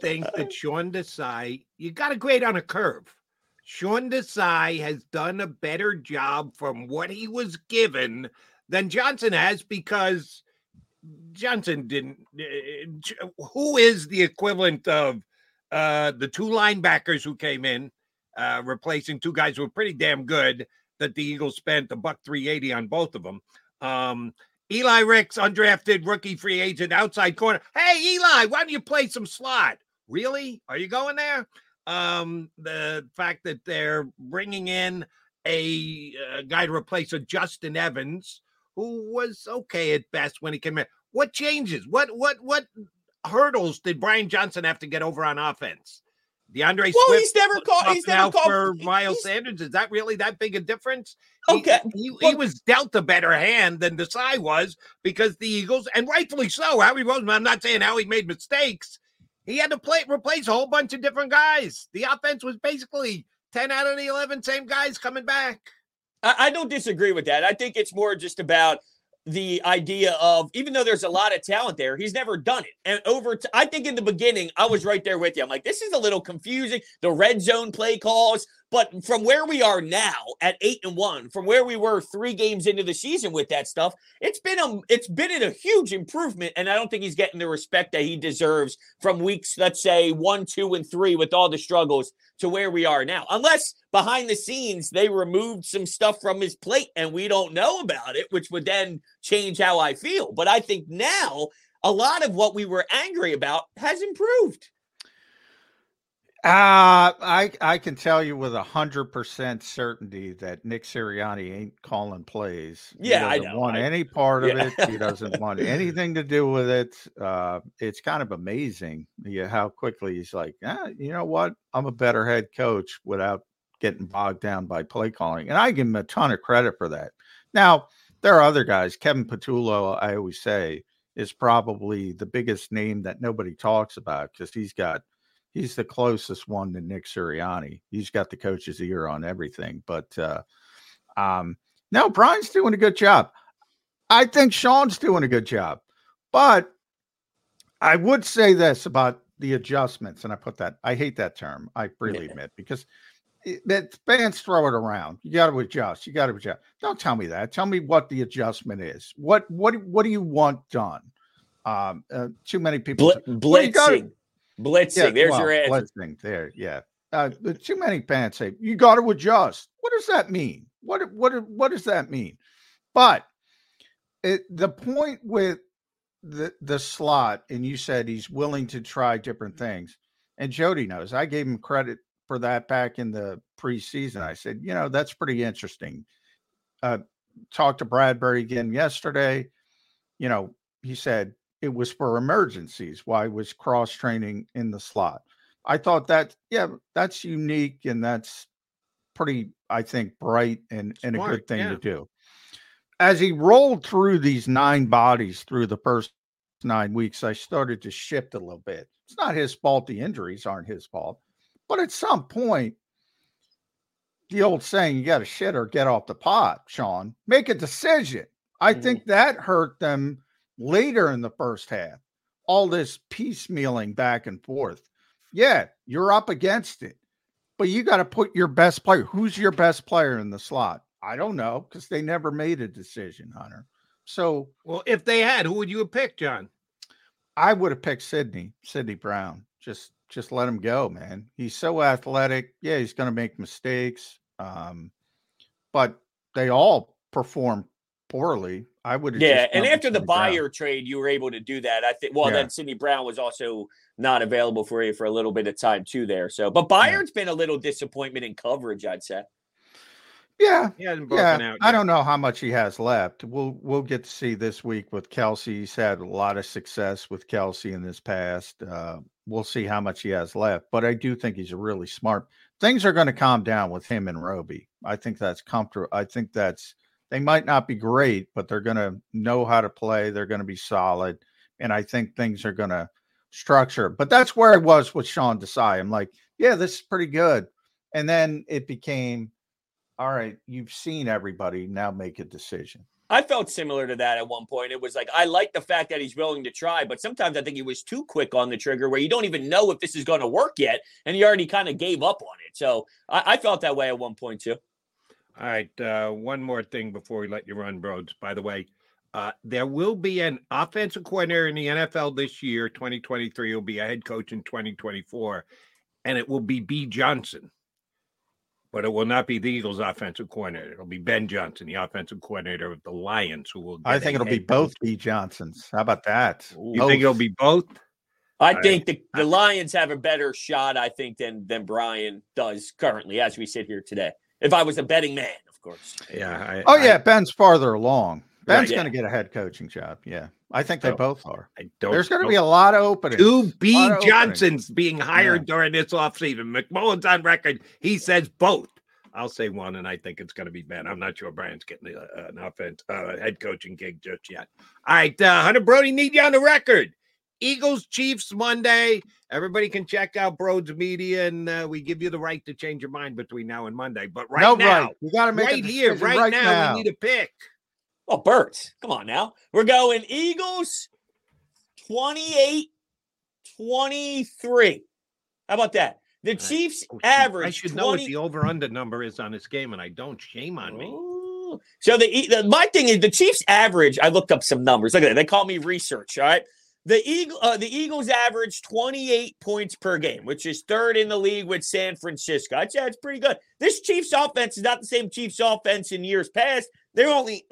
think that Sean Desai, you got to grade on a curve. Sean Desai has done a better job from what he was given than Johnson has, because Johnson didn't. Who is the equivalent of the 2 linebackers who came in, replacing 2 guys who were pretty damn good, that the Eagles spent $1.380 on both of them? Eli Ricks, undrafted rookie free agent, outside corner. Hey, Eli, why don't you play some slot? Really? Are you going there? The fact that they're bringing in a guy to replace a Justin Evans, who was okay at best when he came in. What changes? What hurdles did Brian Johnson have to get over on offense? DeAndre Swift. Well, he's never called for Miles Sanders. Is that really that big a difference? Okay. He was dealt a better hand than Desai was, because the Eagles, and rightfully so, Howie Roseman, I'm not saying Howie made mistakes. He had to replace a whole bunch of different guys. The offense was basically 10 out of the 11 same guys coming back. I don't disagree with that. I think it's more just about the idea of, even though there's a lot of talent there, he's never done it. And I think in the beginning, I was right there with you. I'm like, this is a little confusing. The red zone play calls, But from where we are now at 8-1, from where we were 3 games into the season with that stuff, it's been a huge improvement, and I don't think he's getting the respect that he deserves from weeks, let's say 1, 2, and 3, with all the struggles to where we are now. Unless behind the scenes they removed some stuff from his plate and we don't know about it, which would then change how I feel. But I think now a lot of what we were angry about has improved. I can tell you with 100% certainty that Nick Sirianni ain't calling plays. Yeah, I know. He doesn't want any part of it. He doesn't want anything to do with it. It's kind of amazing how quickly he's like, you know what? I'm a better head coach without getting bogged down by play calling. And I give him a ton of credit for that. Now, there are other guys. Kevin Patullo, I always say, is probably the biggest name that nobody talks about because he's the closest one to Nick Sirianni. He's got the coach's ear on everything. But, no, Brian's doing a good job. I think Sean's doing a good job. But I would say this about the adjustments, and I hate that term. I freely admit, because fans throw it around. You got to adjust. You got to adjust. Don't tell me that. Tell me what the adjustment is. What do you want done? Too many people. Blitzing. Blitzing. Yeah, there's your answer. Blitzing there. Yeah. Too many fans say you got to adjust. What does that mean? What does that mean? But the point with the slot, and you said he's willing to try different things. And Jody knows. I gave him credit for that back in the preseason. I said, that's pretty interesting. Talked to Bradbury again yesterday. He said, it was for emergencies. Why was cross training in the slot? I thought that, that's unique. And that's pretty, I think, bright and smart, a good thing to do. As he rolled through these 9 bodies through the first 9 weeks, I started to shift a little bit. It's not his fault. The injuries aren't his fault, but at some point, the old saying, you got to shit or get off the pot, Sean, make a decision. I think that hurt them. Later in the first half, all this piecemealing back and forth. Yeah, you're up against it, but you got to put your best player. Who's your best player in the slot? I don't know, because they never made a decision, Hunter. So, well, if they had, who would you have picked, John? I would have picked Sidney Brown. Just let him go, man. He's so athletic. Yeah, he's going to make mistakes. But they all perform poorly. I would have and after the buyer trade, you were able to do that. I think. Well, then Sidney Brown was also not available for you for a little bit of time too. There, so but Byard's been a little disappointment in coverage, I'd say. Yeah, he hasn't broken out. I don't know how much he has left. We'll get to see this week with Kelsey. He's had a lot of success with Kelsey in this past. We'll see how much he has left. But I do think he's a really smart. Things are going to calm down with him and Roby. I think that's comfortable. I think that's. They might not be great, but they're going to know how to play. They're going to be solid. And I think things are going to structure. But that's where I was with Sean Desai. I'm like, this is pretty good. And then it became, all right, you've seen everybody. Now make a decision. I felt similar to that at one point. It was like, I like the fact that he's willing to try, but sometimes I think he was too quick on the trigger where you don't even know if this is going to work yet. And he already kind of gave up on it. So I felt that way at one point too. All right, one more thing before we let you run, Broads. By the way, there will be an offensive coordinator in the NFL this year, 2023. He'll be a head coach in 2024, and it will be B. Johnson. But it will not be the Eagles' offensive coordinator. It'll be Ben Johnson, the offensive coordinator of the Lions, who will. I think it'll be both B. Johnsons. How about that? You think it'll be both? I think the Lions have a better shot, I think, than Brian does currently, as we sit here today. If I was a betting man, of course. Yeah. Ben's farther along. Ben's going to get a head coaching job. Yeah. I think they both are. There's going to be a lot of openings. 2 B. Johnsons being hired during this offseason. McMullen's on record. He says both. I'll say one, and I think it's going to be Ben. I'm not sure Brian's getting an offense head coaching gig just yet. All right. Hunter Brody, need you on the record. Eagles, Chiefs, Monday. Everybody can check out Broads Media, and we give you the right to change your mind between now and Monday. But we gotta make right here, right now, we need a pick. Oh, Birds, come on now. We're going Eagles 28-23. How about that? The Chiefs average. I should know what the over-under number is on this game, and I don't. Shame on me. So my thing is the Chiefs average. I looked up some numbers. Look at that. They call me research. All right. The Eagles average 28 points per game, which is third in the league with San Francisco. I'd say that's pretty good. This Chiefs offense is not the same Chiefs offense in years past. They're only,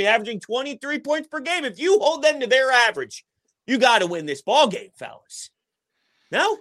averaging 23 points per game. If you hold them to their average, you got to win this ball game, fellas. No?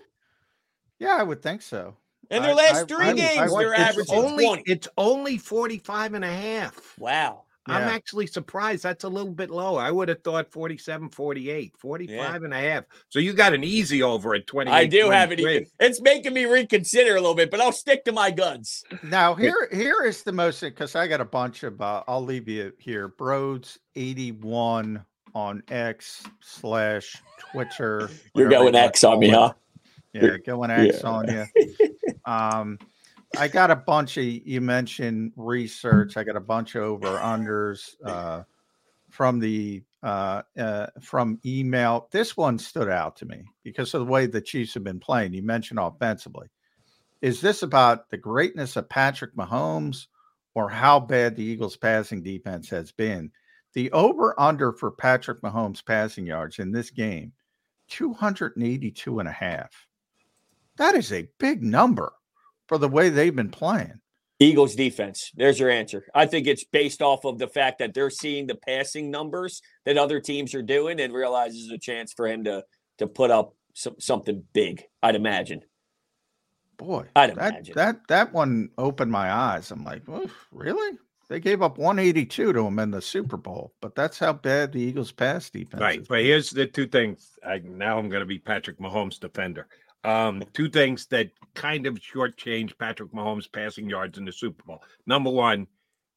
Yeah, I would think so. And their last three games, they're averaging 20. It's only 45.5. Wow. Yeah. I'm actually surprised. That's a little bit low. I would have thought 47, 48, 45 and a half. So you got an easy over at 28. I do have it. It's making me reconsider a little bit, but I'll stick to my guns. Now, here is the most, because I got a bunch of, I'll leave you here. Broads 81 on X/Twitter. You're going X on me, huh? Yeah, going X on you. I got a bunch of, you mentioned research. I got a bunch of over-unders from email. This one stood out to me because of the way the Chiefs have been playing. You mentioned offensively. Is this about the greatness of Patrick Mahomes or how bad the Eagles' passing defense has been? The over-under for Patrick Mahomes' passing yards in this game, 282.5. That is a big number for the way they've been playing. Eagles defense. There's your answer. I think it's based off of the fact that they're seeing the passing numbers that other teams are doing and realizes a chance for him to put up something big, I'd imagine. Boy, that one opened my eyes. I'm like, really? They gave up 182 to him in the Super Bowl, but that's how bad the Eagles pass defense is. But here's the two things. Now I'm going to be Patrick Mahomes' defender. Two things that kind of shortchange Patrick Mahomes' passing yards in the Super Bowl. Number one,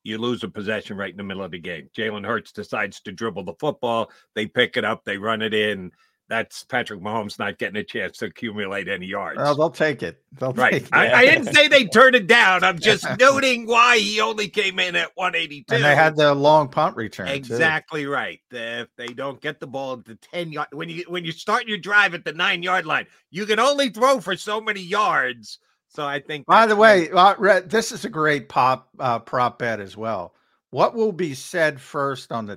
you lose a possession right in the middle of the game. Jalen Hurts decides to dribble the football. They pick it up. They run it in. That's Patrick Mahomes not getting a chance to accumulate any yards. Well, they'll take it. They'll take it. I didn't say they turned it down. I'm just noting why he only came in at 182. And they had the long punt return. Exactly right. If they don't get the ball at the 10-yard, when you start your drive at the 9-yard line, you can only throw for so many yards. So I think. By the way, this is a great prop bet as well. What will be said first on the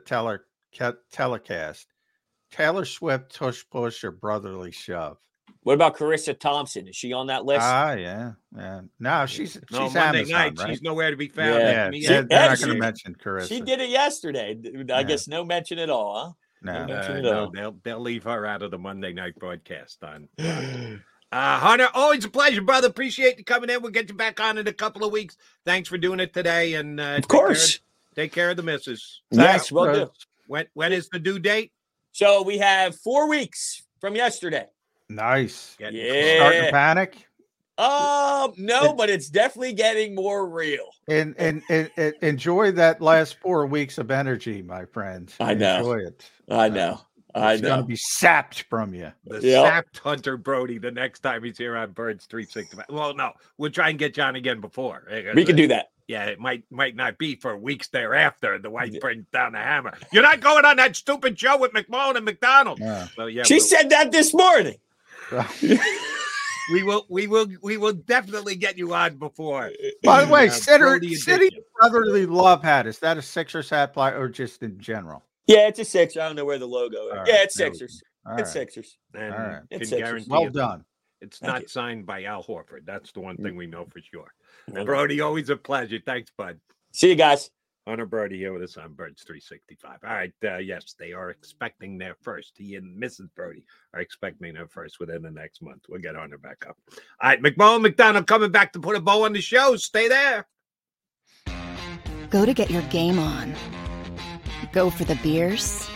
telecast? Taylor Swift, tush push, or brotherly shove? What about Carissa Thompson? Is she on that list? Yeah. No, she's Monday Amazon, night. Right? She's nowhere to be found. Yeah, they're not going to mention Carissa. She did it yesterday. I guess no mention at all, huh? No. They'll leave her out of the Monday night broadcast on. Hunter, always a pleasure, brother. Appreciate you coming in. We'll get you back on in a couple of weeks. Thanks for doing it today. And of course, take care of the missus. Yes, we'll do. When is the due date? So we have 4 weeks from yesterday. Nice. Starting to panic? No, but it's definitely getting more real. And enjoy that last 4 weeks of energy, my friend. I know. Enjoy it. I know. It's going to be sapped from you. Sapped Hunter Brody the next time he's here on Birds 365. Well, no, we'll try and get John again before. We can do that. Yeah, it might not be for weeks thereafter. The wife brings down the hammer. You're not going on that stupid show with McMullen and McDonald. Yeah. So, she said that this morning. We will definitely get you on before. By the way, City Brotherly Love hat. Is that a Sixers hat or just in general? Yeah, it's a Sixers. I don't know where the logo is. Right. Yeah, it's Sixers. Sixers. And all right. It's Sixers. Well done. It's not signed by Al Horford. That's the one thing we know for sure. Well, Brody, always a pleasure. Thanks, bud. See you guys. Hunter Brody here with us on Birds 365. All right. Yes, they are expecting their first. He and Mrs. Brody are expecting their first within the next month. We'll get Hunter back up. All right. McMullen, McDonald coming back to put a bow on the show. Stay there. Go to get your game on. Go for the beers.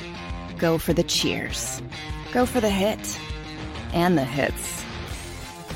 Go for the cheers. Go for the hit and the hits.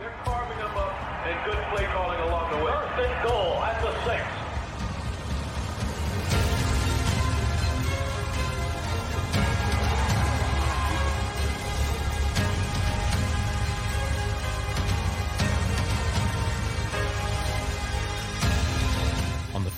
They're carving them up, and good play calling along the way. First and goal at the 6.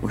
We're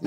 in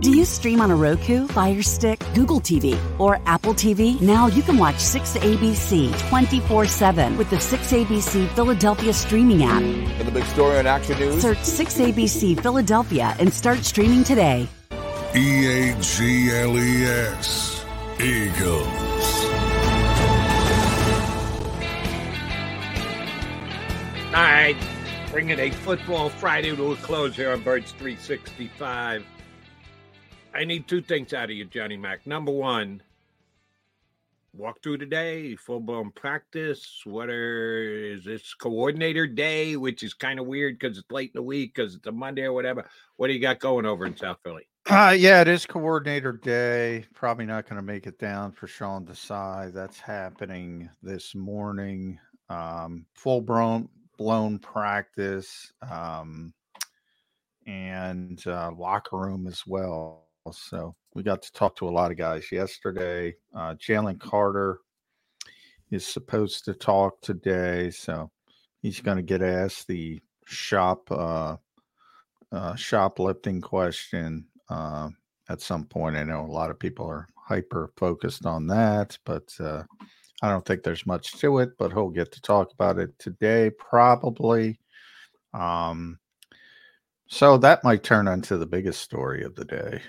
Do you stream on a Roku, Fire Stick, Google TV, or Apple TV? Now you can watch 6ABC 24/7 with the 6ABC Philadelphia streaming app. For the big story on Action News, search 6ABC Philadelphia and start streaming today. EAGLES, Eagles. 9, bringing a football Friday to a close here on Birds 365. I need two things out of you, Johnny Mac. Number one, walk through today, full-blown practice. Is this coordinator day, which is kind of weird because it's late in the week, because it's a Monday or whatever. What do you got going over in South Philly? Yeah, it is coordinator day. Probably not going to make it down for Sean Desai. That's happening this morning. Full-blown practice and locker room as well. So we got to talk to a lot of guys yesterday. Jalen Carter is supposed to talk today, so he's going to get asked the shoplifting question at some point. I know a lot of people are hyper focused on that, but I don't think there's much to it. But he'll get to talk about it today, probably. So that might turn into the biggest story of the day.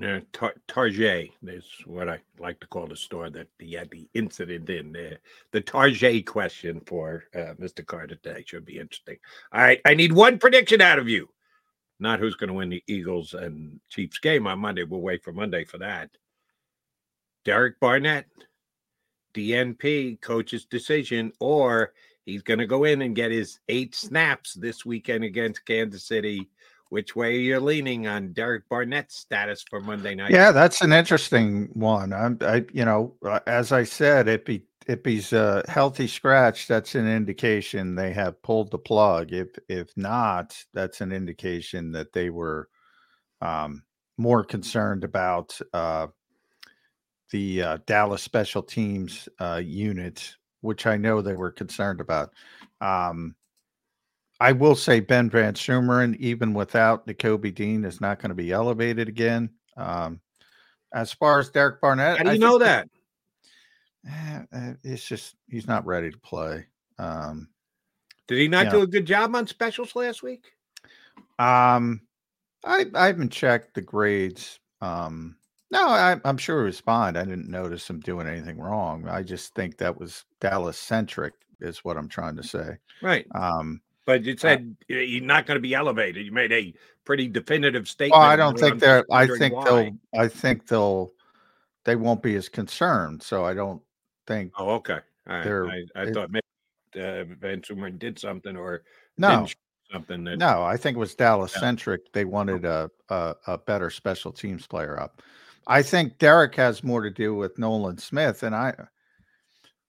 Yeah, Target is what I like to call the store that he had the incident in there. The Target question for Mr. Carter today should be interesting. All right, I need one prediction out of you. Not who's going to win the Eagles and Chiefs game on Monday. We'll wait for Monday for that. Derek Barnett, DNP, coach's decision, or he's going to go in and get his 8 snaps this weekend against Kansas City. Which way you're leaning on Derek Barnett's status for Monday night? Yeah, that's an interesting one. As I said, if he's a healthy scratch, that's an indication they have pulled the plug. If not, that's an indication that they were more concerned about the Dallas special teams unit, which I know they were concerned about. I will say Ben Van Sumeren, even without Nakobe Dean, is not going to be elevated again. As far as Derek Barnett, how do you know that? It's just he's not ready to play. Did he not do a good job on specials last week? I haven't checked the grades No, I'm sure it was fine. I didn't notice him doing anything wrong. I just think that was Dallas-centric is what I'm trying to say. Right. But you said you're not going to be elevated. You made a pretty definitive statement. Well, I don't think they're – I think they won't be as concerned. So I don't think – Oh, okay. Right. I thought maybe Van Sumeren did something or no. Didn't something. That, no, I think it was Dallas-centric. Yeah. They wanted a better special teams player up. I think Derek has more to do with Nolan Smith, and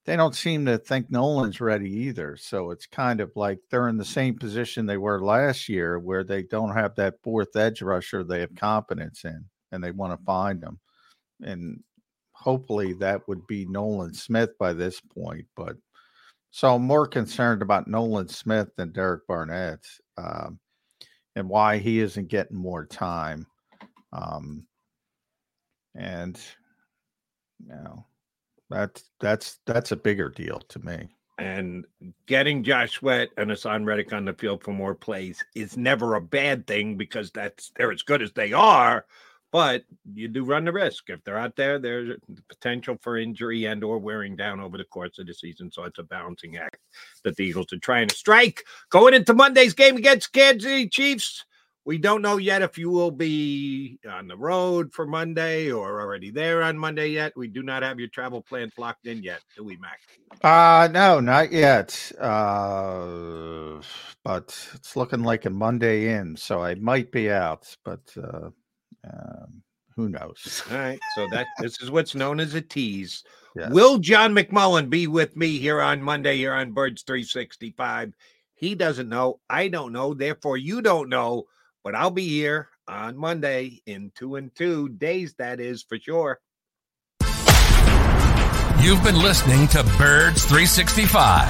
they don't seem to think Nolan's ready either. So it's kind of like they're in the same position they were last year where they don't have that fourth edge rusher they have confidence in, and they want to find them. And hopefully that would be Nolan Smith by this point. But so I'm more concerned about Nolan Smith than Derek Barnett and why he isn't getting more time. And you know, that's a bigger deal to me. And getting Josh Sweat and Haason Reddick on the field for more plays is never a bad thing because they're as good as they are, but you do run the risk. If they're out there, there's the potential for injury and or wearing down over the course of the season. So it's a balancing act that the Eagles are trying to strike. Going into Monday's game against Kansas City Chiefs, we don't know yet if you will be on the road for Monday or already there on Monday yet. We do not have your travel plans locked in yet, do we, Mac? No, not yet. But it's looking like a Monday in, so I might be out, but who knows? All right, so this is what's known as a tease. Yes. Will John McMullen be with me here on Monday here on Birds 365? He doesn't know. I don't know. Therefore, you don't know. But I'll be here on Monday in 2 and 2 days, that is, for sure. You've been listening to Birds 365,